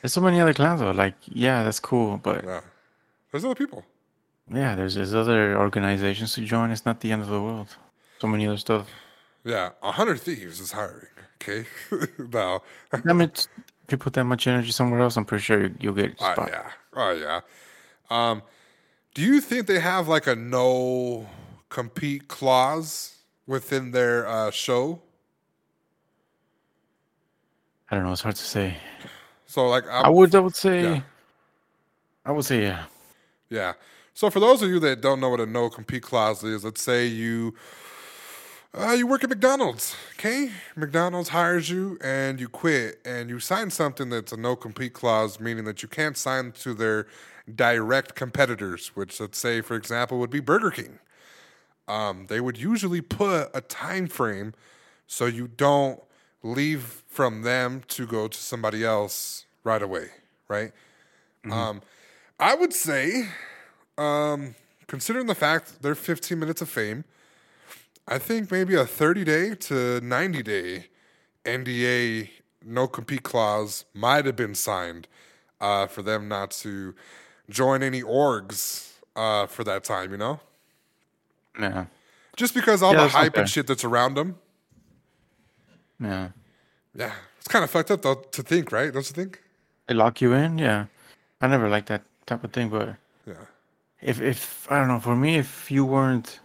There's so many other clans, though. Like, yeah, that's cool, but... Yeah. There's other people. Yeah, there's, there's other organizations to join. It's not the end of the world. So many other stuff. Yeah, one hundred Thieves is hiring, okay? Now... I mean, if you put that much energy somewhere else, I'm pretty sure you'll get a spot. Oh, yeah. Oh, yeah. Um, do you think they have, like, a no... compete clause within their uh, show? I don't know. It's hard to say. So, like, I, I would, I would say, yeah. I would say, yeah, yeah. So, for those of you that don't know what a no compete clause is, let's say you, uh, you work at McDonald's, okay? McDonald's hires you, and you quit, and you sign something that's a no compete clause, meaning that you can't sign to their direct competitors, which, let's say, for example, would be Burger King. Um, they would usually put a time frame so you don't leave from them to go to somebody else right away, right? Mm-hmm. Um, I would say, um, considering the fact they're fifteen minutes of fame, I think maybe a thirty-day to ninety-day N D A no-compete clause might have been signed uh, for them not to join any orgs uh, for that time, you know? Yeah. Just because all yeah, the hype okay. and shit that's around them. Yeah. Yeah. It's kind of fucked up, though, to think, right? Don't you think? They lock you in, yeah. I never liked that type of thing, but... Yeah. If, if I don't know, for me, if you weren't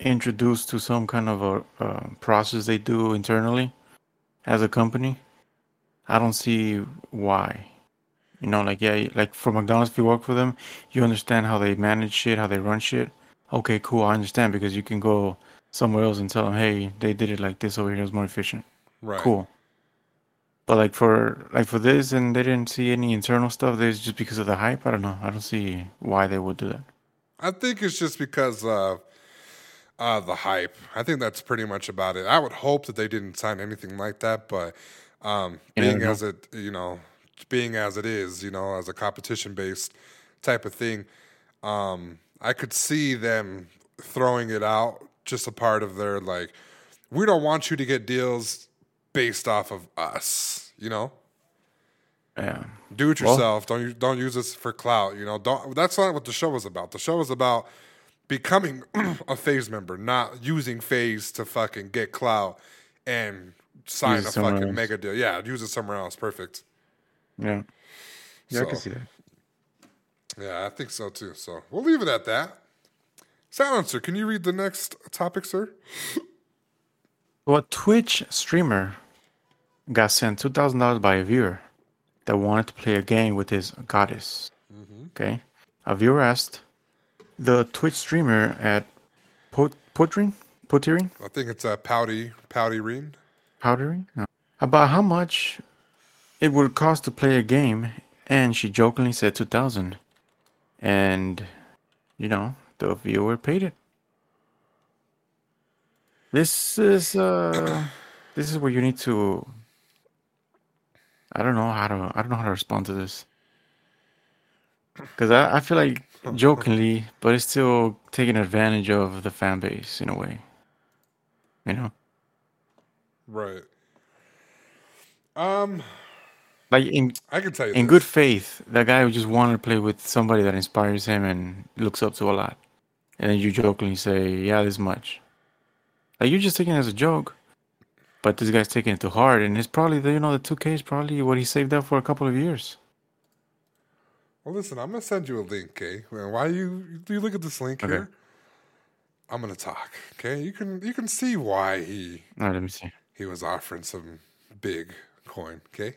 introduced to some kind of a, a process they do internally as a company, I don't see why. You know, like, yeah, like for McDonald's, if you work for them, you understand how they manage shit, how they run shit. Okay, cool, I understand, because you can go somewhere else and tell them, hey, they did it like this over here, it was more efficient. Right. Cool. But like for like for this, and they didn't see any internal stuff, there's just because of the hype, I don't know. I don't see why they would do that. I think it's just because of uh, uh, the hype. I think that's pretty much about it. I would hope that they didn't sign anything like that, but um, being as it, you know, being as it is, you know, as a competition-based type of thing, um, I could see them throwing it out, just a part of their, like, we don't want you to get deals based off of us, you know? Yeah. Do it yourself. Well, don't don't use this for clout, you know? Don't. That's not what the show was about. The show was about becoming a FaZe member, not using FaZe to fucking get clout and sign a fucking else. mega deal. Yeah, use it somewhere else. Perfect. Yeah. Yeah, so. I can see that. Yeah, I think so, too. So we'll leave it at that. Silencer, can you read the next topic, sir? Well, a Twitch streamer got sent two thousand dollars by a viewer that wanted to play a game with his goddess. Mm-hmm. Okay. A viewer asked the Twitch streamer at Pouty Ring? Pouty Ring? I think it's a Pouty, Pouty Ring. Pouty Ring? No. About how much it would cost to play a game, and she jokingly said two thousand dollars. And, you know, the viewer paid it. This is uh, this is where you need to. I don't know how to. I don't know how to respond to this. Because I, I feel like jokingly, but it's still taking advantage of the fan base in a way. You know. Right. Um. Like in, I can tell you in this. Good faith, that guy who just wanted to play with somebody that inspires him and looks up to a lot, and then you jokingly say, "Yeah, this much." Like you're just taking it as a joke, But this guy's taking it too hard, and it's probably the, you know, the two K is probably what he saved up for a couple of years. Well, listen, I'm gonna send you a link, okay? Why you do you look at this link okay. here? I'm gonna talk, okay? You can you can see why he right, let me see. He was offering some big coin, okay?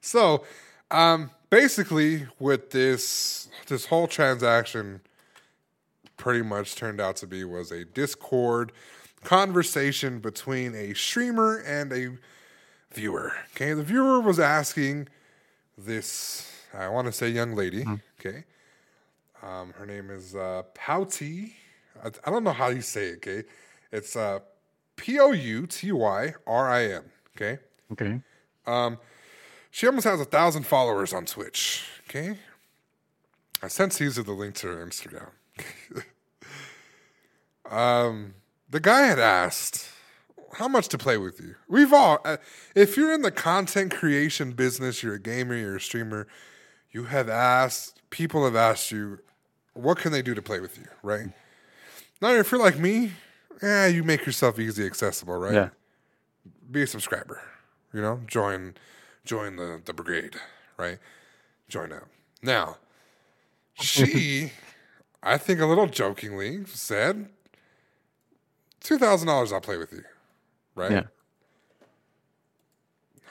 So, um, basically, with this this whole transaction, pretty much turned out to be was a Discord conversation between a streamer and a viewer. Okay, the viewer was asking this, I want to say, young lady. Mm. Okay, um, her name is uh, Pouty. I, I don't know how you say it. Okay, it's uh, P O U T Y R I N. Okay. Okay. Um, she almost has a thousand followers on Twitch. Okay. I sent Caesar the link to her Instagram. um, the guy had asked, how much to play with you? We've all, uh, if you're in the content creation business, you're a gamer, you're a streamer, you have asked, people have asked you, what can they do to play with you, right? Now, if you're like me, eh, you make yourself easy accessible, right? Yeah. Be a subscriber, you know, join, join the, the brigade, right? Join up. Now, she... I think a little jokingly said, two thousand dollars I'll play with you, right? Yeah.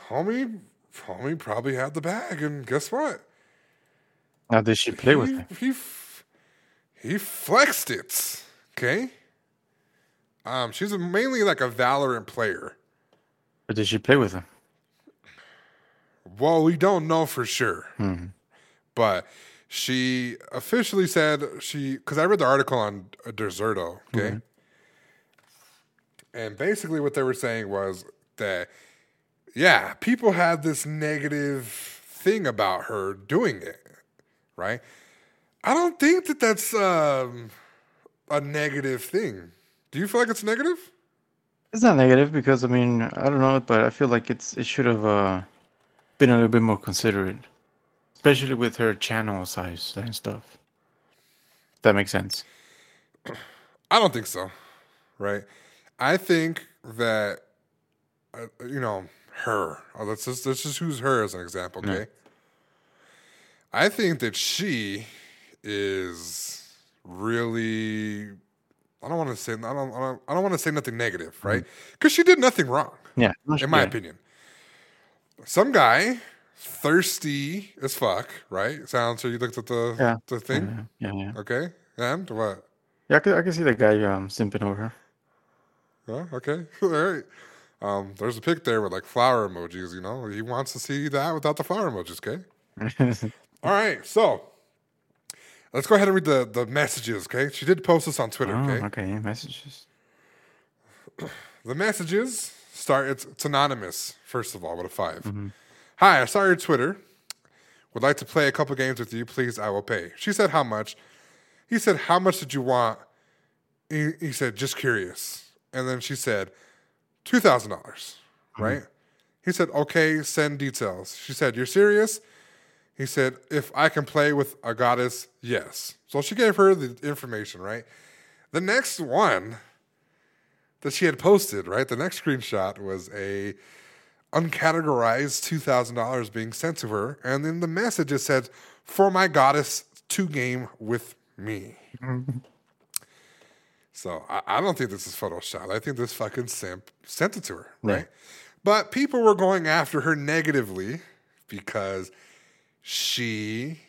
Homie, homie probably had the bag, and guess what? Now did she play he, with me? He, he flexed it, okay? Um, she's mainly like a Valorant player. But did she play with him? Well, we don't know for sure, mm-hmm. but... She officially said she, because I read the article on Deserto, okay? Mm-hmm. And basically what they were saying was that, yeah, people had this negative thing about her doing it, right? I don't think that that's um, a negative thing. Do you feel like it's negative? It's not negative because, I mean, I don't know, but I feel like it's it should have uh, been a little bit more considerate. Especially with her channel size and stuff. That makes sense. I don't think so, right? I think that uh, you know her. Oh, let's just let's just use her as an example, okay? Yeah. I think that she is really. I don't want to say. I don't. I don't, I don't want to say nothing negative, right? Because mm-hmm. she did nothing wrong. Yeah, in my yeah. opinion, some guy. Thirsty as fuck, right? Sounds. So you looked at the yeah. the thing, yeah, yeah, yeah. Okay, and what? Yeah, I can I can see that guy um simping over her. Oh, okay, all right. Um, there's a pic there with like flower emojis. You know, he wants to see that without the flower emojis. Okay. All right, so let's go ahead and read the the messages. Okay, she did post this on Twitter. Oh, okay, okay, messages. The messages start. It's, it's anonymous. First of all, with a five. Mm-hmm. Hi, I saw your Twitter. Would like to play a couple games with you. Please, I will pay. She said, how much? He said, how much did you want? He, he said, just curious. And then she said, two thousand dollars, right? Mm-hmm. He said, okay, send details. She said, you're serious? He said, if I can play with a goddess, yes. So she gave her the information, right? The next one that she had posted, right? The next screenshot was a... uncategorized two thousand dollars being sent to her, and then the message just said, for my goddess to game with me. Mm-hmm. So I, I don't think this is Photoshop. I think this fucking simp sent it to her, right? right? But people were going after her negatively because she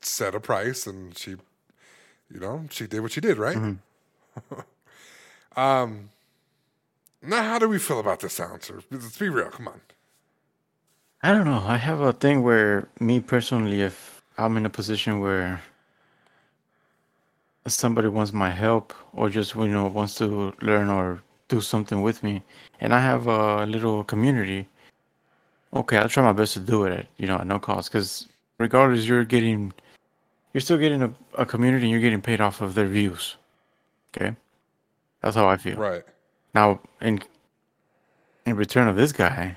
set a price and she, you know, she did what she did, right? Mm-hmm. um. Now, how do we feel about this answer? Let's be real. Come on. I don't know. I have a thing where, me personally, if I'm in a position where somebody wants my help or just, you know, wants to learn or do something with me, and I have a little community, okay, I'll try my best to do it at, you know, at no cost. Because regardless, you're getting, you're still getting a, a community and you're getting paid off of their views. Okay? That's how I feel. Right. Now, in in return of this guy,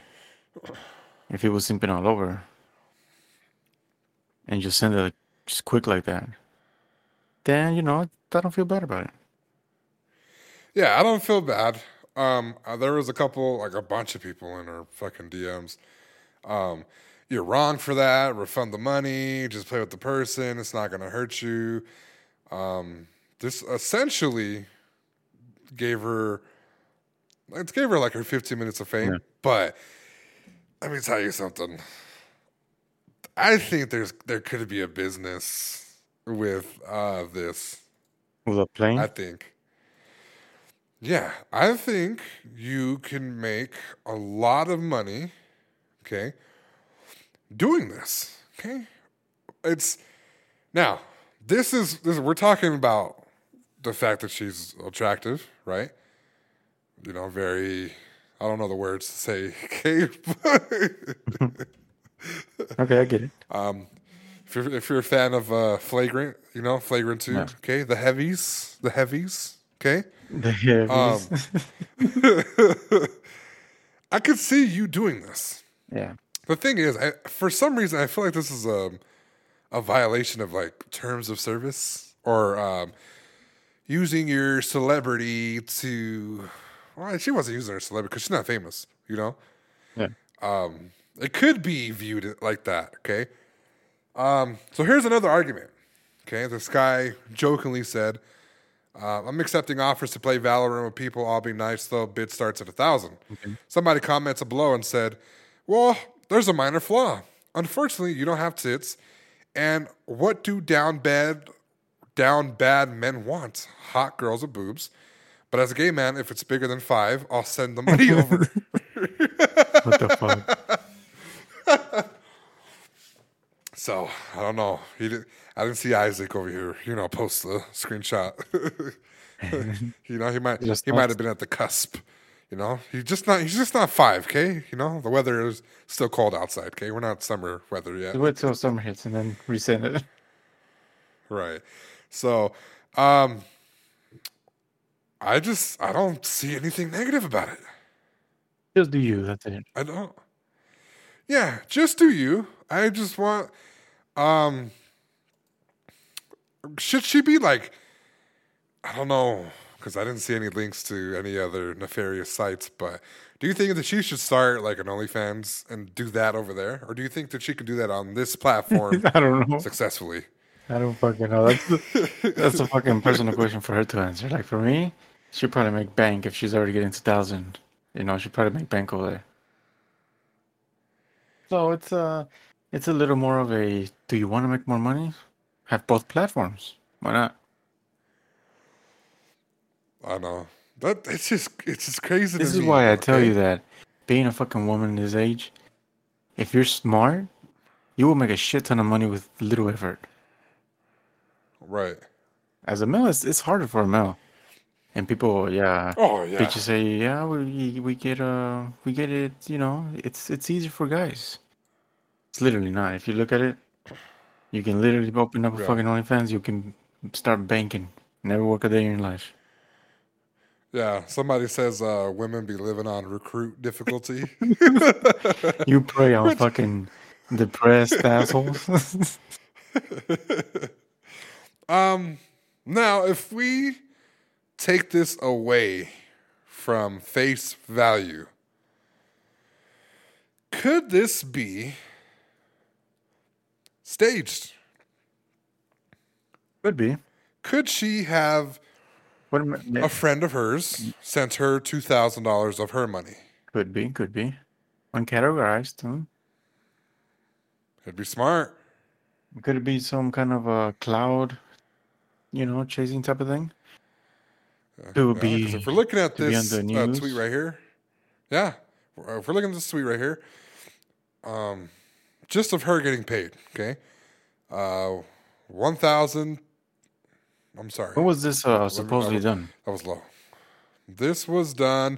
if he was simping all over and just send it just quick like that, then, you know, I don't feel bad about it. Yeah, I don't feel bad. Um, there was a couple, like a bunch of people in our fucking D Ms. Um, you're wrong for that. Refund the money. Just play with the person. It's not going to hurt you. Um, this essentially gave her, it gave her like her fifteen minutes of fame. Yeah. But let me tell you something. I think there's there could be a business with uh, this. With a plane? I think. Yeah, I think you can make a lot of money, okay, doing this, okay? It's, now, this is, this we're talking about the fact that she's attractive, right? You know, very, I don't know the words to say, okay? Okay, I get it. Um, if you're, if you're a fan of uh, Flagrant, you know, Flagrant two, yeah. Okay? The heavies, the heavies. Okay. Um, I could see you doing this. Yeah. The thing is, I, for some reason, I feel like this is a, a violation of like terms of service or um, using your celebrity to. Well, she wasn't using her celebrity because she's not famous, you know? Yeah. Um, it could be viewed like that, okay? Um, so here's another argument, okay? This guy jokingly said, Uh, I'm accepting offers to play Valorant with people. I'll be nice, though. Bid starts at one thousand dollars. Okay. Somebody comments below and said, well, there's a minor flaw. Unfortunately, you don't have tits. And what do down bad, down bad men want? Hot girls with boobs. But as a gay man, if it's bigger than five, I'll send the money over. What the fuck? So, I don't know. He did, I didn't see Isaac over here, you know, post the screenshot. You know, he might he, he might have been at the cusp, you know. He's just not he's just not five, okay? You know, the weather is still cold outside, okay? We're not summer weather yet. Wait till summer hits and then resend it. Right. So, um, I just I don't see anything negative about it. Just do you, that's it. I don't. Yeah, just do you. I just want, um, should she be like, I don't know, because I didn't see any links to any other nefarious sites, but do you think that she should start like an OnlyFans and do that over there? Or do you think that she could do that on this platform I don't know. Successfully? I don't fucking know. That's, the, that's a fucking personal question for her to answer. Like for me, she'd probably make bank if she's already getting two thousand. You know, she'd probably make bank over there. So it's uh it's a little more of a, do you want to make more money? Have both platforms. Why not? I know. That it's just it's just crazy. This to is me, why I tell okay? you that being a fucking woman this age, if you're smart, you will make a shit ton of money with little effort. Right. As a male, it's, it's harder for a male. And people, yeah, oh, yeah. They just say, yeah, we we get uh we get it, you know, it's it's easy for guys. It's literally not. If you look at it, you can literally open up a yeah. fucking OnlyFans. You can start banking. Never work a day in your life. Yeah, somebody says uh, women be living on recruit difficulty. You prey on fucking depressed assholes. um, now if we. Take this away from face value. Could this be staged? Could be. Could she have what am I, a friend of hers sent her two thousand dollars of her money? Could be, could be. Uncategorized. Hmm? It'd be smart. Could it be some kind of a cloud, you know, chasing type of thing? To yeah, be, if we're looking at this uh, tweet right here, yeah, if we're looking at this tweet right here, um, just of her getting paid, okay, uh, one thousand. I'm sorry. What was this uh, supposedly that was, done? That was low. This was done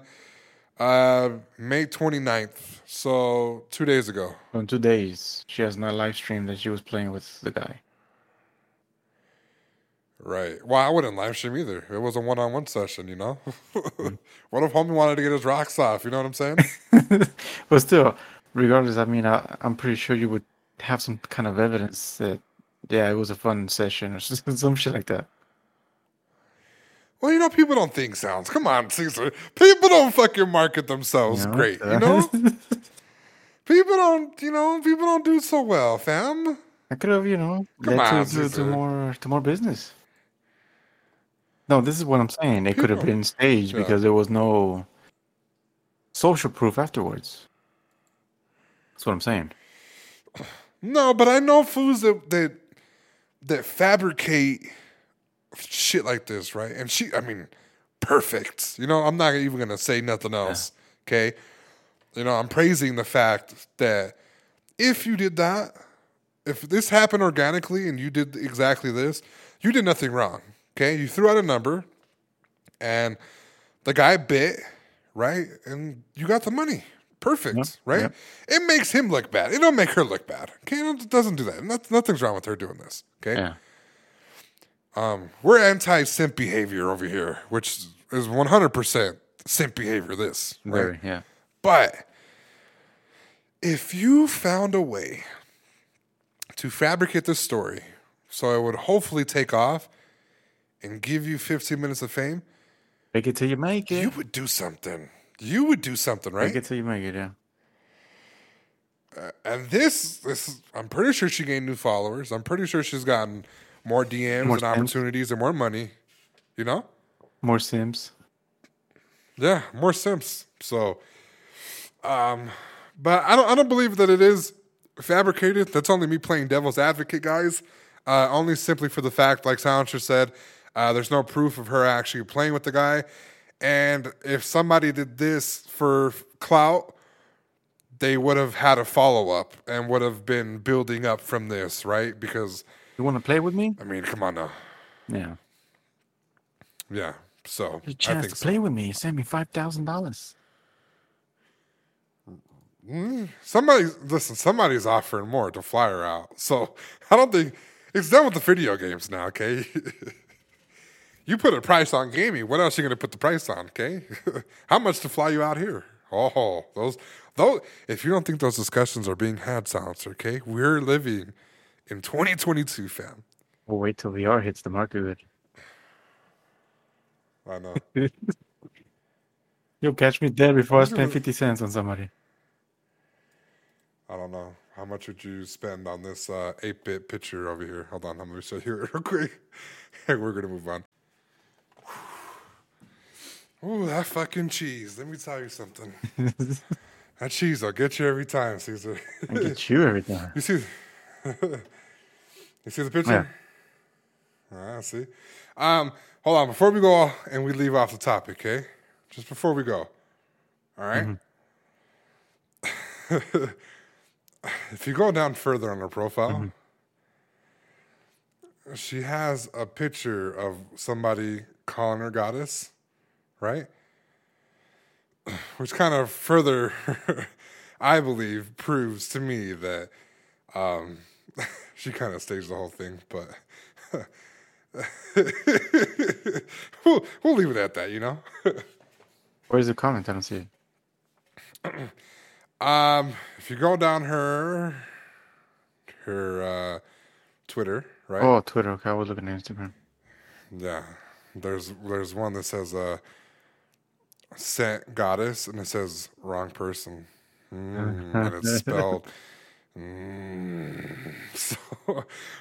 uh, May twenty-ninth, so two days ago. In two days, she has not live streamed that she was playing with the guy. Right. Well, I wouldn't live stream either. It was a one-on-one session, you know? What if homie wanted to get his rocks off? You know what I'm saying? But still, regardless, I mean, I, I'm pretty sure you would have some kind of evidence that, yeah, it was a fun session or some shit like that. Well, you know, people don't think sounds. Come on, Caesar. People don't fucking market themselves you know, great, you know? people don't, you know, people don't do so well, fam. I could have, you know, Come led on, to, to more to more business. No, this is what I'm saying. They people, could have been staged yeah. because there was no social proof afterwards. That's what I'm saying. No, but I know fools that that, that fabricate shit like this, right? And she, I mean, perfect. You know, I'm not even going to say nothing else, yeah. okay? You know, I'm praising the fact that if you did that, if this happened organically and you did exactly this, you did nothing wrong, okay? You threw out a number and the guy bit, right? And you got the money. Perfect, yep, right? Yep. It makes him look bad. It don't make her look bad. Okay, it doesn't do that. Not, nothing's wrong with her doing this. Okay, yeah. um, we're anti-simp behavior over here, which is one hundred percent simp behavior. This, right? Very, yeah. But if you found a way to fabricate this story, so it would hopefully take off and give you fifteen minutes of fame, make it till you make it. You would do something. You would do something, right? Make it till you make it, yeah. Uh, and this, this, I'm pretty sure she gained new followers. I'm pretty sure she's gotten more D Ms more and Sims. opportunities and more money, you know? More Sims. Yeah, more Sims. So, um, but I don't, I don't believe that it is fabricated. That's only me playing devil's advocate, guys. Uh, only simply for the fact, like Silencer said, uh, there's no proof of her actually playing with the guy. And if somebody did this for clout, they would have had a follow-up and would have been building up from this, right? Because... You want to play with me? I mean, come on now. Yeah. Yeah, so... There's a chance I think to play so. with me. Send me five thousand dollars. Mm-hmm. Somebody... Listen, somebody's offering more to fly her out. So, I don't think... It's done with the video games now, okay? You put a price on gaming. What else are you going to put the price on, okay? How much to fly you out here? Oh, those, those. If you don't think those discussions are being had, Silencer, okay? We're living in twenty twenty-two, fam. We'll wait till V R hits the market. With. I know. You'll catch me dead before I spend fifty cents on somebody. I don't know. How much would you spend on this uh, eight-bit picture over here? Hold on. I'm going to show you it real quick. We're going to move on. Ooh, that fucking cheese. Let me tell you something. That cheese will get you every time, Caesar. I get you every time. You see you see the picture? Yeah. All right, I see. Um, hold on. Before we go and we leave off the topic, okay? Just before we go. All right? Mm-hmm. If you go down further on her profile, mm-hmm. she has a picture of somebody calling her goddess. Right? Which kind of further, I believe, proves to me that um, she kind of staged the whole thing, but we'll, we'll leave it at that, you know? Where's the comment? I don't see it. Um, if you go down her, her uh, Twitter, right? Oh, Twitter. Okay, I was looking at Instagram. Yeah. There's, there's one that says... Uh, Sent goddess, and it says wrong person, mm, and it's spelled. Mm. So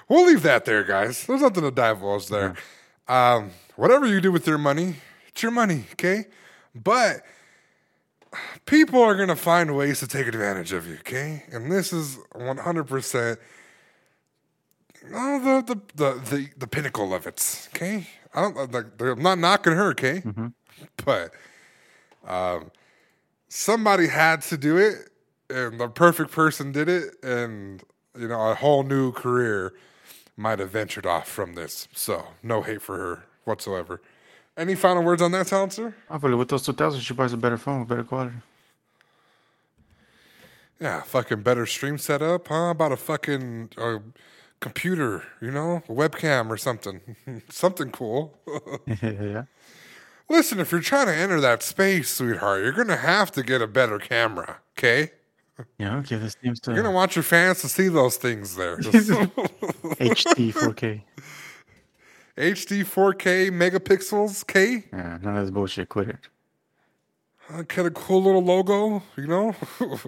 we'll leave that there, guys. There's nothing to divulge there. Yeah. Um, whatever you do with your money, it's your money, okay? But people are gonna find ways to take advantage of you, okay? And this is one hundred percent the the the the, the pinnacle of it, okay? I don't like. They're not knocking her, okay? Mm-hmm. But. Um, somebody had to do it, and the perfect person did it, and you know a whole new career might have ventured off from this. So no hate for her whatsoever. Any final words on that, Silencer? Hopefully, with those two thousand, she buys a better phone with better quality. Yeah, fucking better stream setup, huh? About a fucking uh, computer, you know, a webcam or something, something cool. Yeah. Listen, if you're trying to enter that space, sweetheart, you're going to have to get a better camera, okay? Yeah, okay, this seems to... You're going to want your fans to see those things there. H D four K. H D four K megapixels K. Yeah, none of this bullshit. Quit it. I got a cool little logo, you know? Well,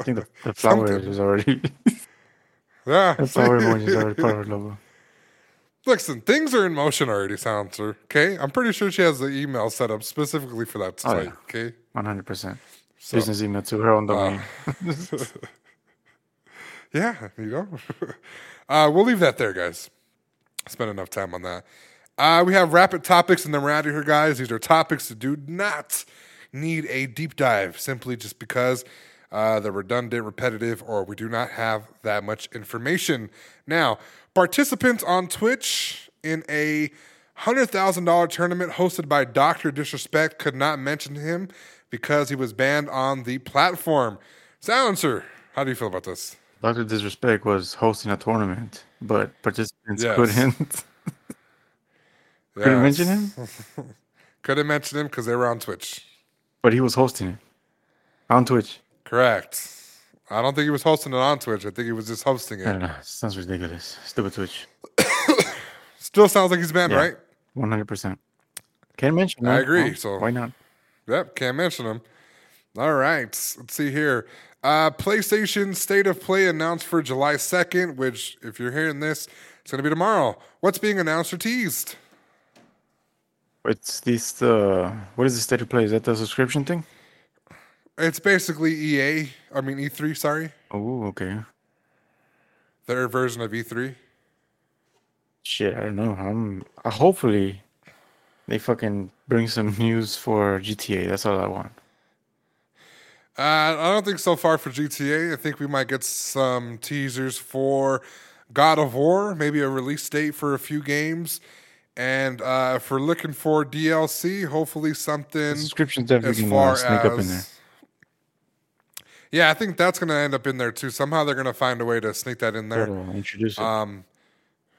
I think the, the flower emoji is already... Yeah. The flower emoji is already part of the logo. Listen, things are in motion already, Silencer, okay? I'm pretty sure she has the email set up specifically for that site, oh, yeah. Okay? one hundred percent. So, business email to her own domain. Uh, yeah, you know? Uh, we'll leave that there, guys. Spent enough time on that. Uh, we have rapid topics, and then we're out of here, guys. These are topics that do not... need a deep dive simply just because uh, they're redundant, repetitive, or we do not have that much information. Now, participants on Twitch in a one hundred thousand dollars tournament hosted by Doctor Disrespect could not mention him because he was banned on the platform. Silencer, how do you feel about this? Doctor Disrespect was hosting a tournament, but participants yes. couldn't. couldn't mention him? Couldn't mention him because they were on Twitch. But he was hosting it on Twitch. Correct. I don't think he was hosting it on Twitch. I think he was just hosting it. I don't know. Sounds ridiculous. Stupid Twitch. Still sounds like he's banned, yeah, right? one hundred percent. Can't mention him. I agree. Oh, so why not? Yep. Can't mention him. All right. Let's see here. Uh, PlayStation State of Play announced for July second, which, if you're hearing this, it's going to be tomorrow. What's being announced or teased? It's this, uh, what is the state of play? Is that the subscription thing? It's basically E A, I mean E three, sorry. Oh, okay. Their version of E three. Shit, I don't know. I'm, uh, hopefully, they fucking bring some news for G T A. That's all I want. Uh, I don't think so far for G T A. I think we might get some teasers for God of War, maybe a release date for a few games. And uh, if we're looking for D L C, hopefully something subscription definitely as far sneak as up in there. Yeah, I think that's going to end up in there too. Somehow they're going to find a way to sneak that in there. Totally. Introduce it. Um,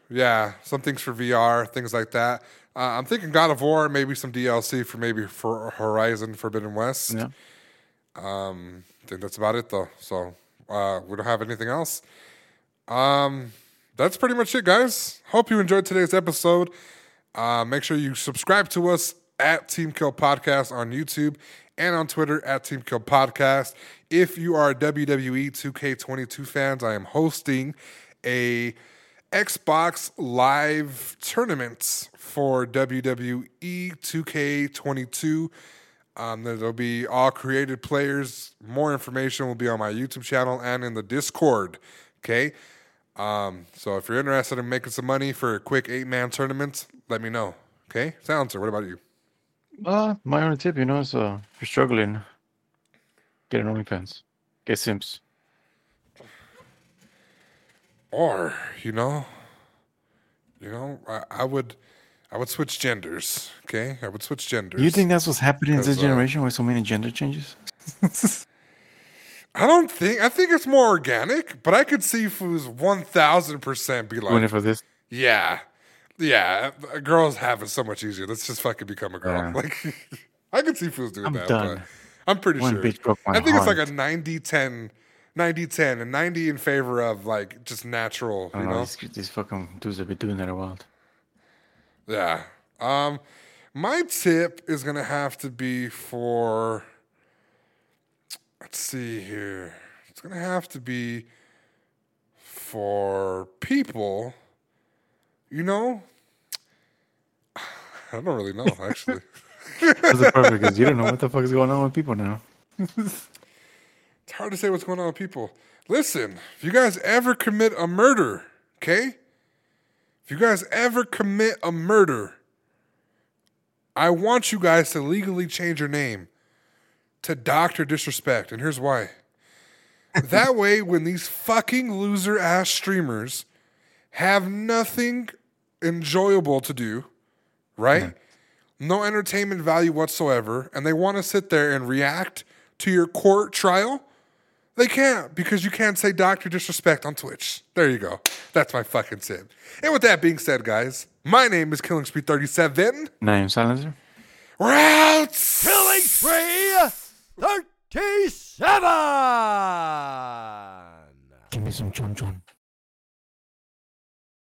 yeah, some things for V R, things like that. Uh, I'm thinking God of War, maybe some D L C for maybe for Horizon Forbidden West. Yeah. Um, I think that's about it though. So uh, we don't have anything else. Um, that's pretty much it, guys. Hope you enjoyed today's episode. Uh, make sure you subscribe to us at Team Kill Podcast on YouTube and on Twitter at Team Kill Podcast. If you are W W E two K twenty-two fans, I am hosting a Xbox Live tournament for W W E two K twenty-two. Um, there'll be all created players. More information will be on my YouTube channel and in the Discord. Okay. Um, so if you're interested in making some money for a quick eight-man tournament, let me know. Okay? Silencer, what about you? Uh, my only tip, you know, is uh, if you're struggling, get an OnlyFans. Get Sims. Or, you know, you know, I, I would I would switch genders, okay? I would switch genders. You think that's what's happening in this uh, generation with so many gender changes? I don't think. I think it's more organic, but I could see Foo's one thousand percent be like, "Winning for this." Yeah, yeah. Girls have it so much easier. Let's just fucking become a girl. Yeah. Like, I could see Foo's doing I'm that. Done. But I'm pretty one sure. Bitch broke my I think heart. It's like a ninety ten, ninety ten, and ninety in favor of like just natural. You know, know? These, these fucking dudes have been doing that a while. Yeah. Um, my tip is gonna have to be for. Let's see here. It's going to have to be for people, you know? I don't really know, actually. That's the perfect, because you don't know what the fuck is going on with people now. It's hard to say what's going on with people. Listen, if you guys ever commit a murder, okay? If you guys ever commit a murder, I want you guys to legally change your name to Doctor Disrespect, and here's why. That way, when these fucking loser-ass streamers have nothing enjoyable to do, right? Mm-hmm. No entertainment value whatsoever, and they want to sit there and react to your court trial, they can't, because you can't say Doctor Disrespect on Twitch. There you go. That's my fucking tip. And with that being said, guys, my name is Killing Spree thirty-seven. Name Silencer. We're out! Killing Spree! thirty-seven! Give me some chun chun.